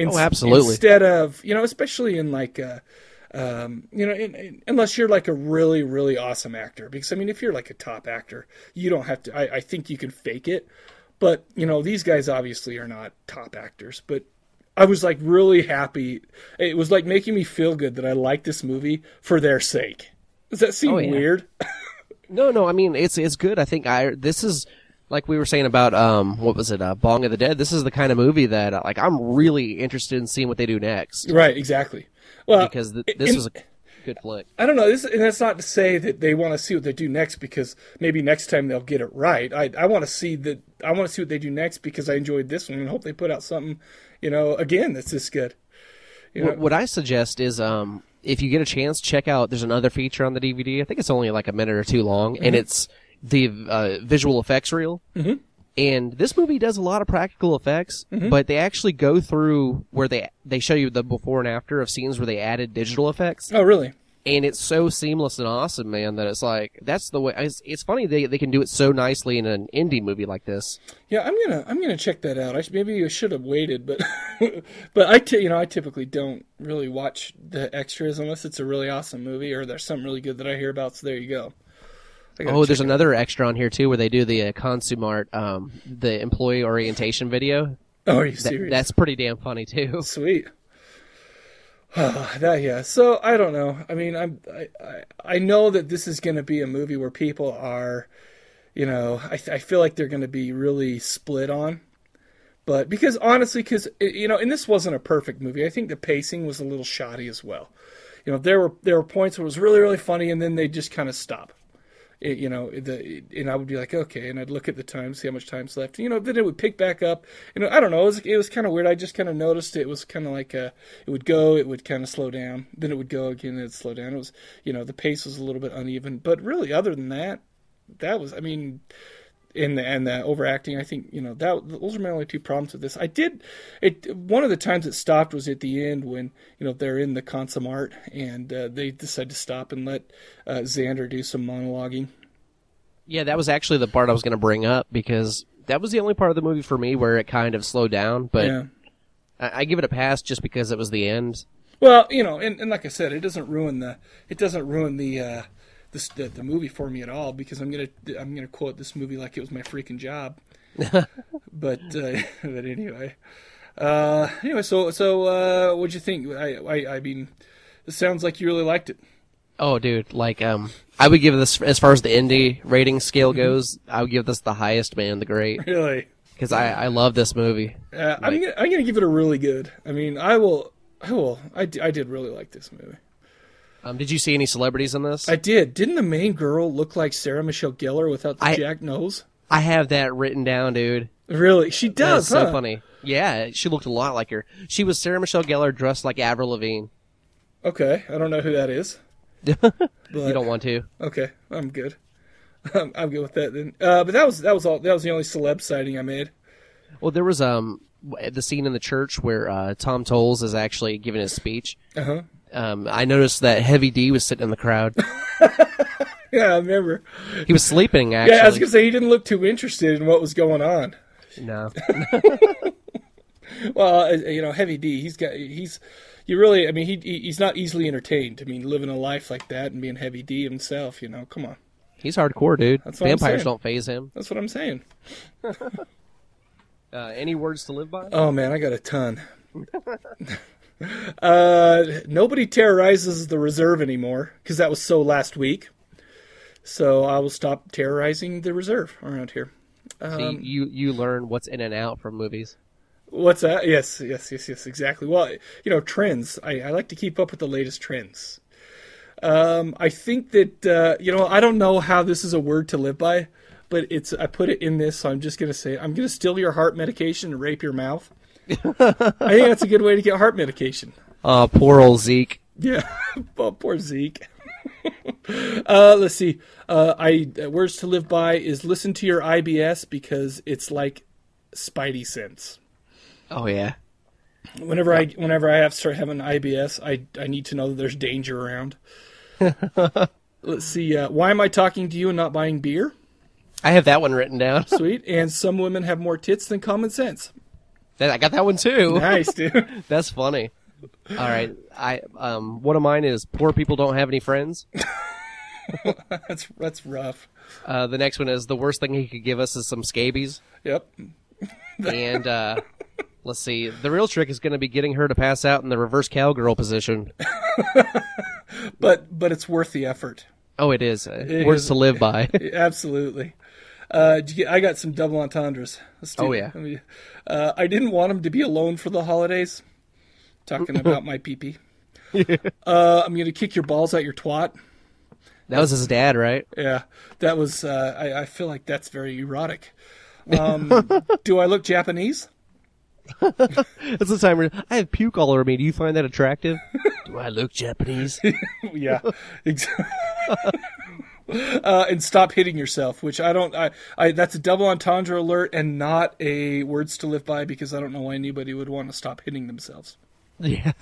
Oh, absolutely. Instead of, you know, especially in like, you know, unless you're like a really, really awesome actor. Because, I mean, if you're like a top actor, you don't have to, I think you can fake it. But, you know, these guys obviously are not top actors. But I was like really happy. It was like making me feel good that I liked this movie for their sake. Does that seem weird? No, I mean, it's good. I think this is, like we were saying about, what was it, Bong of the Dead, this is the kind of movie that, like, I'm really interested in seeing what they do next. Right, exactly. Well, because this was a good flick. I don't know, and that's not to say that they want to see what they do next, because maybe next time they'll get it right. I want to see what they do next, because I enjoyed this one, and hope they put out something, you know, again, that's this good. You know? What I suggest is, if you get a chance, check out, there's another feature on the DVD. I think it's only like a minute or two long, mm-hmm. and it's the visual effects reel. Mm-hmm. And this movie does a lot of practical effects, mm-hmm. but they actually go through where they show you the before and after of scenes where they added digital effects. Oh, really? And it's so seamless and awesome, man, that it's like, that's the way, it's funny they can do it so nicely in an indie movie like this. Yeah, I'm gonna check that out. Maybe I should have waited, but but I typically don't really watch the extras unless it's a really awesome movie or there's something really good that I hear about, so there you go. Oh, there's another extra on here, too, where they do the Consumart, the employee orientation video. Oh, are you serious? That's pretty damn funny, too. Sweet. So I don't know. I mean, I know that this is going to be a movie where people are, you know, I feel like they're going to be really split on, but because honestly, you know, and this wasn't a perfect movie. I think the pacing was a little shoddy as well. You know, there were points where it was really, really funny, and then they just kind of stop. You know, and I would be like, okay, and I'd look at the time, see how much time's left. You know, then it would pick back up. You know, I don't know. It was kind of weird. I just kind of noticed it was kind of like it would go, it would kind of slow down, then it would go again, it'd slow down. It was, you know, the pace was a little bit uneven. But really, other than that was, I mean, and the overacting, I think, you know, those are my only two problems with this. One of the times it stopped was at the end when, you know, they're in the Consumart and they decide to stop and let Xander do some monologuing. Yeah, that was actually the part I was going to bring up, because that was the only part of the movie for me where it kind of slowed down, but yeah. I give it a pass just because it was the end. Well, you know, and like I said, it doesn't ruin the movie for me at all, because I'm gonna quote this movie like it was my freaking job. But anyway, so what'd you think? I mean, it sounds like you really liked it. Oh, dude, like I would give this, as far as the indie rating scale goes, I would give this the highest, man, the great. Really? Because I love this movie. I'm gonna give it a really good. I mean, I will. I did really like this movie. Did you see any celebrities in this? I did. Didn't the main girl look like Sarah Michelle Gellar without the jagged nose? I have that written down, dude. Really? She does, huh? That's so funny. Yeah, she looked a lot like her. She was Sarah Michelle Gellar dressed like Avril Lavigne. Okay, I don't know who that is. But you don't want to. Okay, I'm good. I'm good with that then. But that was all. That was the only celeb sighting I made. Well, there was the scene in the church where Tom Towles is actually giving his speech. Uh huh. I noticed that Heavy D was sitting in the crowd. Yeah, I remember. He was sleeping, actually. Yeah, I was going to say, he didn't look too interested in what was going on. No. Well, you know, Heavy D, he's not easily entertained. I mean, living a life like that and being Heavy D himself, you know, come on. He's hardcore, dude. That's what Vampires don't faze him. That's what I'm saying. Any words to live by? Oh, man, I got a ton. Nobody terrorizes the reserve anymore, because that was so last week. So I will stop terrorizing the reserve around here. So you learn what's in and out from movies. What's that? Yes, exactly. Well, you know, trends. I like to keep up with the latest trends. I think that, you know, I don't know how this is a word to live by, but it's, I put it in this, so I'm just going to say, I'm going to steal your heart medication and rape your mouth. I think that's a good way to get heart medication. Poor old Zeke. Yeah, poor Zeke. Let's see. Words to live by is listen to your IBS, because it's like Spidey sense. Oh yeah. Whenever I have to start having IBS, I need to know that there's danger around. Let's see. Why am I talking to you and not buying beer? I have that one written down. Sweet. And some women have more tits than common sense. I got that one too. Nice, dude. That's funny. All right. One of mine is poor people don't have any friends. That's rough. The next one is the worst thing he could give us is some scabies. Yep. And let's see. The real trick is going to be getting her to pass out in the reverse cowgirl position. But it's worth the effort. Oh, it is. Words to live by. Absolutely. I got some double entendres. Let's do it. Yeah. I didn't want him to be alone for the holidays. Talking about my pee-pee. Yeah. I'm going to kick your balls out your twat. That was his dad, right? Yeah. That was, I feel like that's very erotic. Do I look Japanese? That's the time where I have puke all over me. Do you find that attractive? Do I look Japanese? Yeah. Exactly. And stop hitting yourself, which I don't. That's a double entendre alert and not a words to live by, because I don't know why anybody would want to stop hitting themselves. Yeah,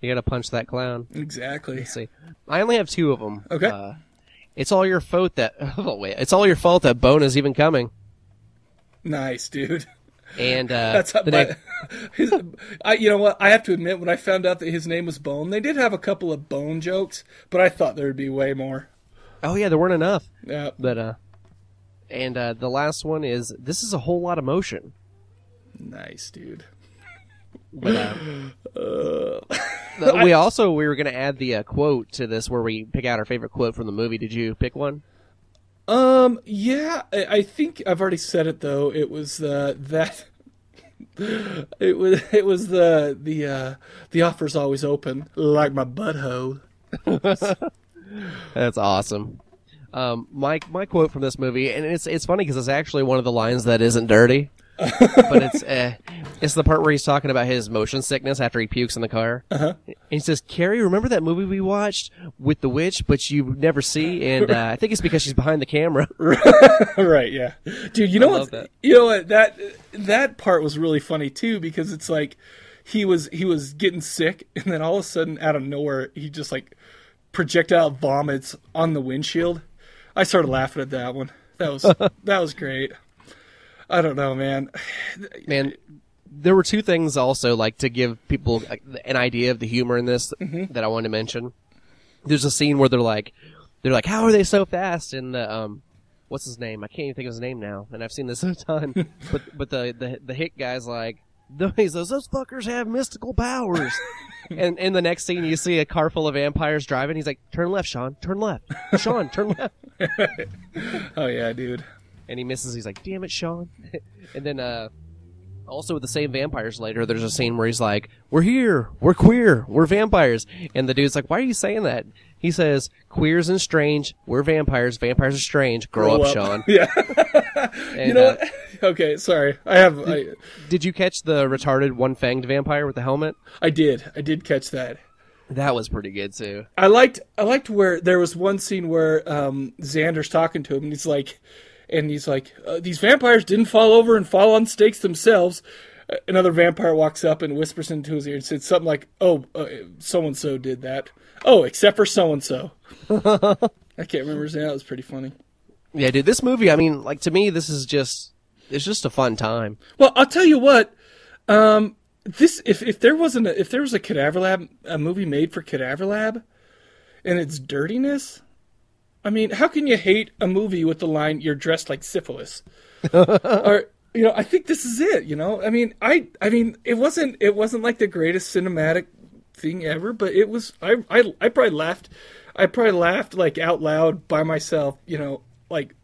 you gotta punch that clown. Exactly. Let's see, I only have two of them. Okay. It's all your fault that. Oh wait, it's all your fault that Bone is even coming. Nice, dude. And that's how you know what? I have to admit, when I found out that his name was Bone, they did have a couple of Bone jokes, but I thought there would be way more. Oh yeah, there weren't enough. Yeah, but the last one is this is a whole lot of motion. Nice, dude. But we were going to add the quote to this, where we pick out our favorite quote from the movie. Did you pick one? Yeah, I think I've already said it though. It was that. It was the offer's always open, like my butthole. That's awesome. My quote from this movie, and it's funny because it's actually one of the lines that isn't dirty, but it's the part where he's talking about his motion sickness after he pukes in the car. Uh-huh. And he says, "Carrie, remember that movie we watched with the witch, but you never see?" And I think it's because she's behind the camera. Right? Yeah, dude. You know what? You know what? That part was really funny too, because it's like he was getting sick, and then all of a sudden, out of nowhere, he just like. Projectile vomits on the windshield. I started laughing at that one. That was great. I don't know, man. Man, there were two things also, like, to give people an idea of the humor in this that I wanted to mention. There's a scene where they're like, how are they so fast? And what's his name? I can't even think of his name now. And I've seen this a ton. But the hick guy's like. Those fuckers have mystical powers. And in the next scene, you see a car full of vampires driving. He's like, turn left, Sean. Turn left. Sean, turn left. Oh, yeah, dude. And he misses. He's like, damn it, Sean. And then also with the same vampires later, there's a scene where he's like, we're here. We're queer. We're vampires. And the dude's like, why are you saying that? He says, queers and strange. We're vampires. Vampires are strange. Grow up, Sean. Yeah. And, you know what? Okay, sorry. Did you catch the retarded one-fanged vampire with the helmet? I did catch that. That was pretty good too. I liked where there was one scene where Xander's talking to him, and he's like, these vampires didn't fall over and fall on stakes themselves. Another vampire walks up and whispers into his ear and says something like, "Oh, so-and-so did that. Oh, except for so-and-so." I can't remember his name. That was pretty funny. Yeah, dude, this movie, I mean, like, to me, this is just... It's just a fun time. Well, I'll tell you what, this if there was a Cadaver Lab, a movie made for Cadaver Lab, and its dirtiness, I mean, how can you hate a movie with the line "You're dressed like syphilis"? Or you know, I think this is it, you know? I mean, it wasn't like the greatest cinematic thing ever, but it was, I probably laughed like out loud by myself, you know, like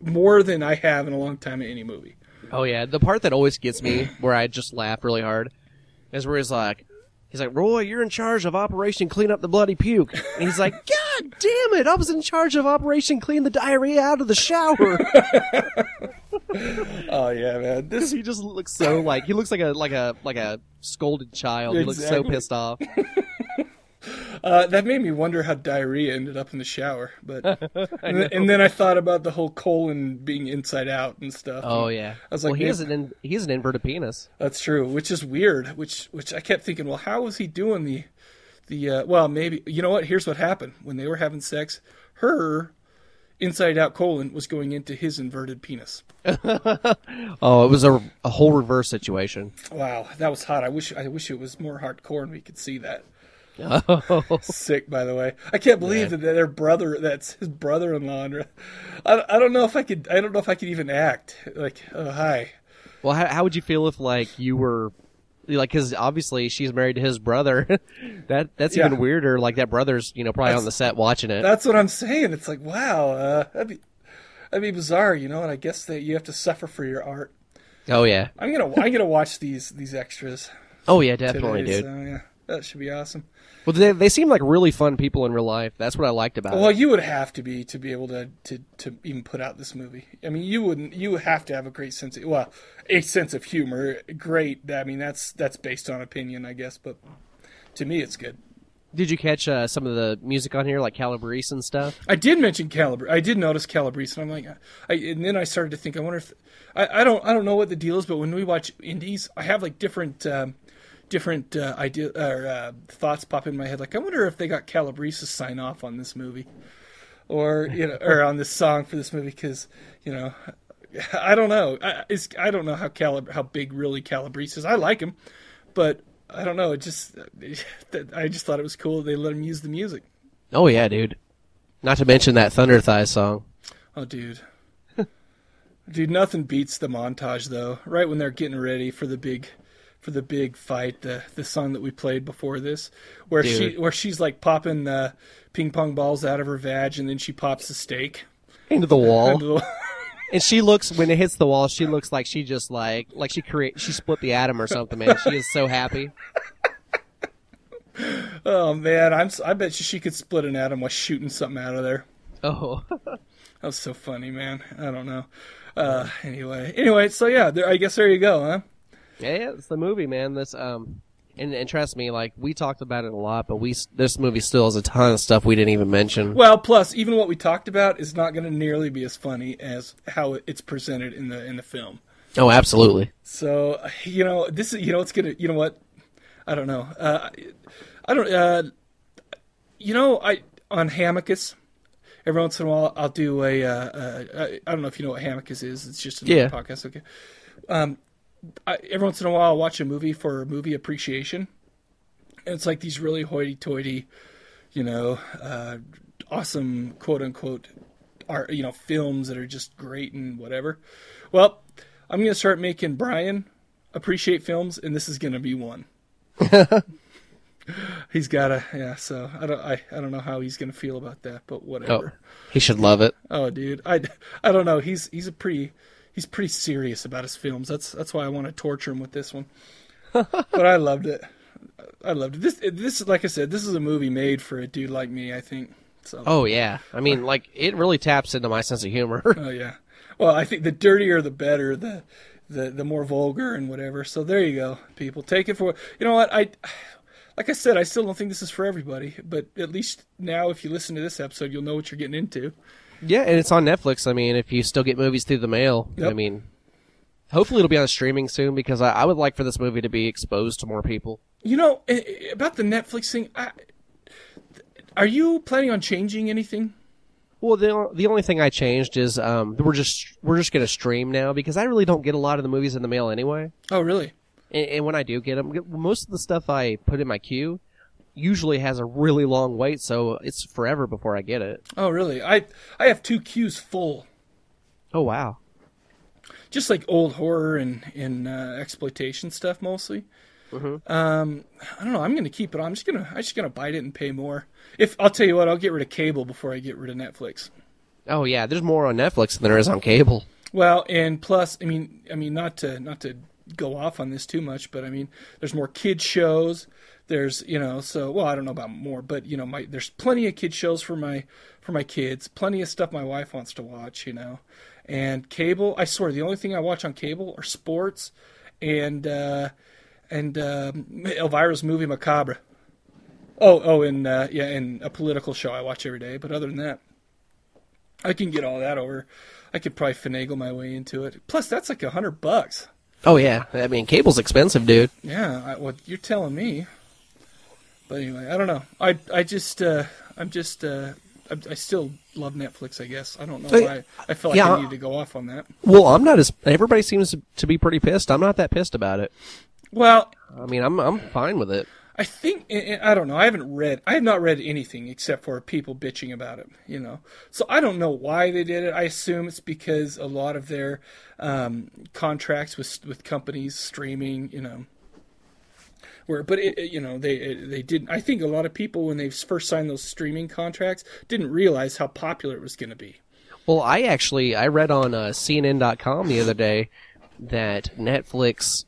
more than I have in a long time in any movie. Oh yeah, the part that always gets me where I just laugh really hard is where he's like, Roy, you're in charge of Operation Clean Up the Bloody Puke. And he's like, God damn it, I was in charge of Operation Clean the Diarrhea Out of the Shower. Oh yeah, man. He just looks so like a scolded child. Exactly. He looks so pissed off. That made me wonder how diarrhea ended up in the shower, but and then I thought about the whole colon being inside out and stuff. Oh yeah, I was like, well, he's an inverted penis. That's true, which is weird. Which I kept thinking, well, how was he doing the well, maybe, you know what? Here's what happened when they were having sex. Her inside out colon was going into his inverted penis. Oh, it was a whole reverse situation. Wow, that was hot. I wish it was more hardcore and we could see that. Oh. Sick, by the way. I can't believe that that's his brother-in-law. I don't know if I could even act. Like, oh, hi. Well, how would you feel if, like, you were, like, because obviously she's married to his brother. That's even weirder. Like, that brother's, you know, probably on the set watching it. That's what I'm saying. It's like, wow, that'd be bizarre, you know. And I guess that you have to suffer for your art. Oh yeah. I'm gonna watch these extras. Oh yeah, definitely, today, dude. So, yeah. That should be awesome. Well, they seem like really fun people in real life. That's what I liked about it. Well, you would have to be able to even put out this movie. I mean, you would have to have a great sense of humor. Great. I mean, that's based on opinion, I guess, but to me it's good. Did you catch some of the music on here, like Calabrese and stuff? I did mention Calabrese. I did notice Calabrese, and I'm like, and then I started to think, I wonder if I don't know what the deal is, but when we watch indies, I have like different idea or thoughts pop in my head. Like, I wonder if they got Calabrese to sign off on this movie, or you know, or on this song for this movie, because you know, I don't know. I don't know how big really Calabrese is. I like him, but I don't know. I just thought it was cool they let him use the music. Oh yeah, dude. Not to mention that Thunder Thighs song. Oh, dude. Dude, nothing beats the montage though. Right when they're getting ready for the big fight, the song that we played before this, where she's like popping the ping pong balls out of her vag, and then she pops the steak into the wall. And she looks, when it hits the wall, she looks like she just like she split the atom or something, man. She is so happy. Oh man, I bet you she could split an atom while shooting something out of there. Oh. That was so funny, man. I don't know. Anyway, so yeah, I guess there you go, huh? Yeah, it's the movie, man. This and trust me, like we talked about it a lot, but this movie still has a ton of stuff we didn't even mention. Well, plus even what we talked about is not going to nearly be as funny as how it's presented in the film. Oh, absolutely. So you know, this is, you know, it's gonna, you know what? I don't know. On Hammockus, every once in a while I'll do a I don't know if you know what Hammockus is. It's just another podcast. Okay. Every once in a while I'll watch a movie for movie appreciation, and it's like these really hoity-toity, you know, awesome quote-unquote art, you know, films that are just great and whatever. Well, I'm going to start making Brian appreciate films, and this is going to be one. He's got to, yeah, so I don't know how he's going to feel about that, but whatever. Oh, he should love it. Oh, dude, I don't know. He's a pretty... He's pretty serious about his films. That's why I want to torture him with this one. But I loved it. This, like I said, this is a movie made for a dude like me, I think. So. Oh, yeah. I mean, like, it really taps into my sense of humor. Oh, yeah. Well, I think the dirtier, the better, the more vulgar and whatever. So there you go, people. Take it for... You know what? Like I said, I still don't think this is for everybody. But at least now, if you listen to this episode, you'll know what you're getting into. Yeah, and it's on Netflix. I mean, if you still get movies through the mail, yep. I mean, hopefully it'll be on streaming soon, because I would like for this movie to be exposed to more people. You know, about the Netflix thing, are you planning on changing anything? Well, the only thing I changed is we're just going to stream now, because I really don't get a lot of the movies in the mail anyway. Oh, really? And when I do get them, most of the stuff I put in my queue usually has a really long wait, so it's forever before I get it. Oh, really? I have two queues full. Oh, wow. just like old horror and exploitation stuff mostly. Mm-hmm. I don't know. I'm going to keep it on. I'm just gonna bite it and pay more. If I'll tell you what, I'll get rid of cable before I get rid of Netflix. Oh yeah, there's more on Netflix than there is on cable. Well, and plus, I mean, not to go off on this too much, but I mean, there's more kid shows. There's, you know, so, well, I don't know about more, but you know, there's plenty of kid shows for my kids. Plenty of stuff my wife wants to watch, you know. And cable, I swear, the only thing I watch on cable are sports and Elvira's Movie Macabre. And a political show I watch every day. But other than that, I can get all that over. I could probably finagle my way into it. Plus, that's like $100. Oh yeah, I mean, cable's expensive, dude. Yeah, well, you're telling me. But anyway, I don't know. I still love Netflix, I guess. I don't know why. I feel like I need to go off on that. Well, I'm not as... Everybody seems to be pretty pissed. I'm not that pissed about it. Well... I mean, I'm fine with it. I think... I don't know. I have not read anything except for people bitching about it, you know. So I don't know why they did it. I assume it's because a lot of their contracts with companies, streaming, you know... they didn't. I think a lot of people when they first signed those streaming contracts didn't realize how popular it was going to be. Well, I read on CNN.com the other day that Netflix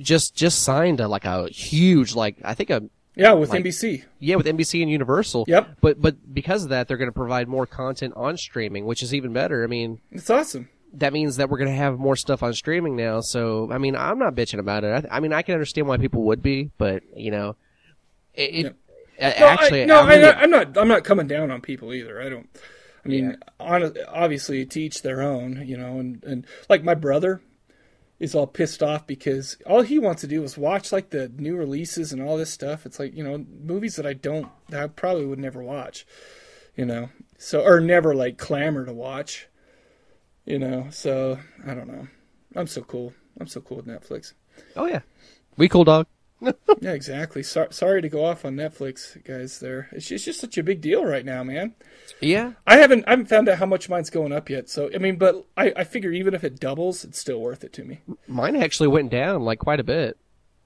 just signed a huge, I think, with NBC. Yeah, with NBC and Universal. Yep. But because of that, they're going to provide more content on streaming, which is even better. I mean, it's awesome. That means that we're going to have more stuff on streaming now. So, I mean, I'm not bitching about it. I mean, I can understand why people would be, but, you know, I'm not coming down on people either. Obviously to each their own, you know, and like my brother is all pissed off because all he wants to do is watch like the new releases and all this stuff. It's like, you know, movies that I probably would never watch, you know, so, or never like clamor to watch. You know, so, I don't know. I'm so cool with Netflix. Oh, yeah. We cool, dog. Yeah, exactly. Sorry to go off on Netflix, guys, there. It's just such a big deal right now, man. Yeah. I haven't found out how much mine's going up yet. So, I mean, but I figure even if it doubles, it's still worth it to me. Mine actually went down, like, quite a bit.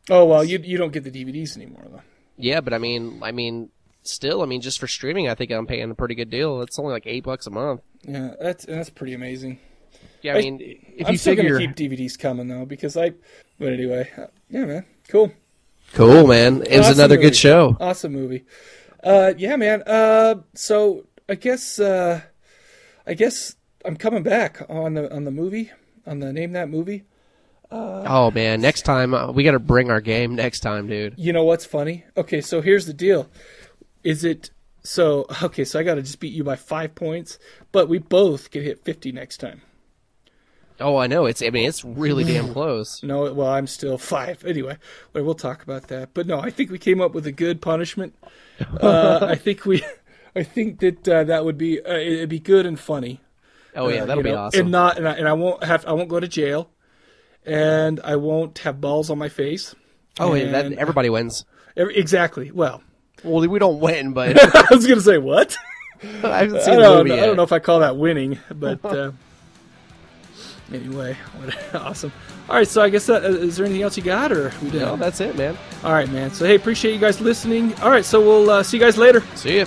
Oh, well, you don't get the DVDs anymore, though. Yeah, but I mean... Still, I mean, just for streaming, I think I'm paying a pretty good deal. It's only like $8 a month. Yeah, that's pretty amazing. Yeah, I mean, I'm still gonna keep DVDs coming though but anyway, yeah, man, cool, man. It was another good show. Awesome movie. Yeah, man. So I guess I'm coming back on the Name That Movie. Oh man, next time we got to bring our game next time, dude. You know what's funny? Okay, so here's the deal. So I got to just beat you by 5 points, but we both can hit 50 next time. Oh, I know. It's really damn close. No, well, I'm still 5. Anyway, we'll talk about that. But no, I think we came up with a good punishment. I think that would be it'd be good and funny. Oh yeah, that'll be awesome. And I won't go to jail, and I won't have balls on my face. Oh, and that everybody wins. Exactly. Well, we don't win, but... I was going to say, what? I haven't seen the movie yet. I don't know if I call that winning, but anyway, awesome. All right, so I guess is there anything else you got, or we done? No, that's it, man. All right, man. So, hey, appreciate you guys listening. All right, so we'll see you guys later. See ya.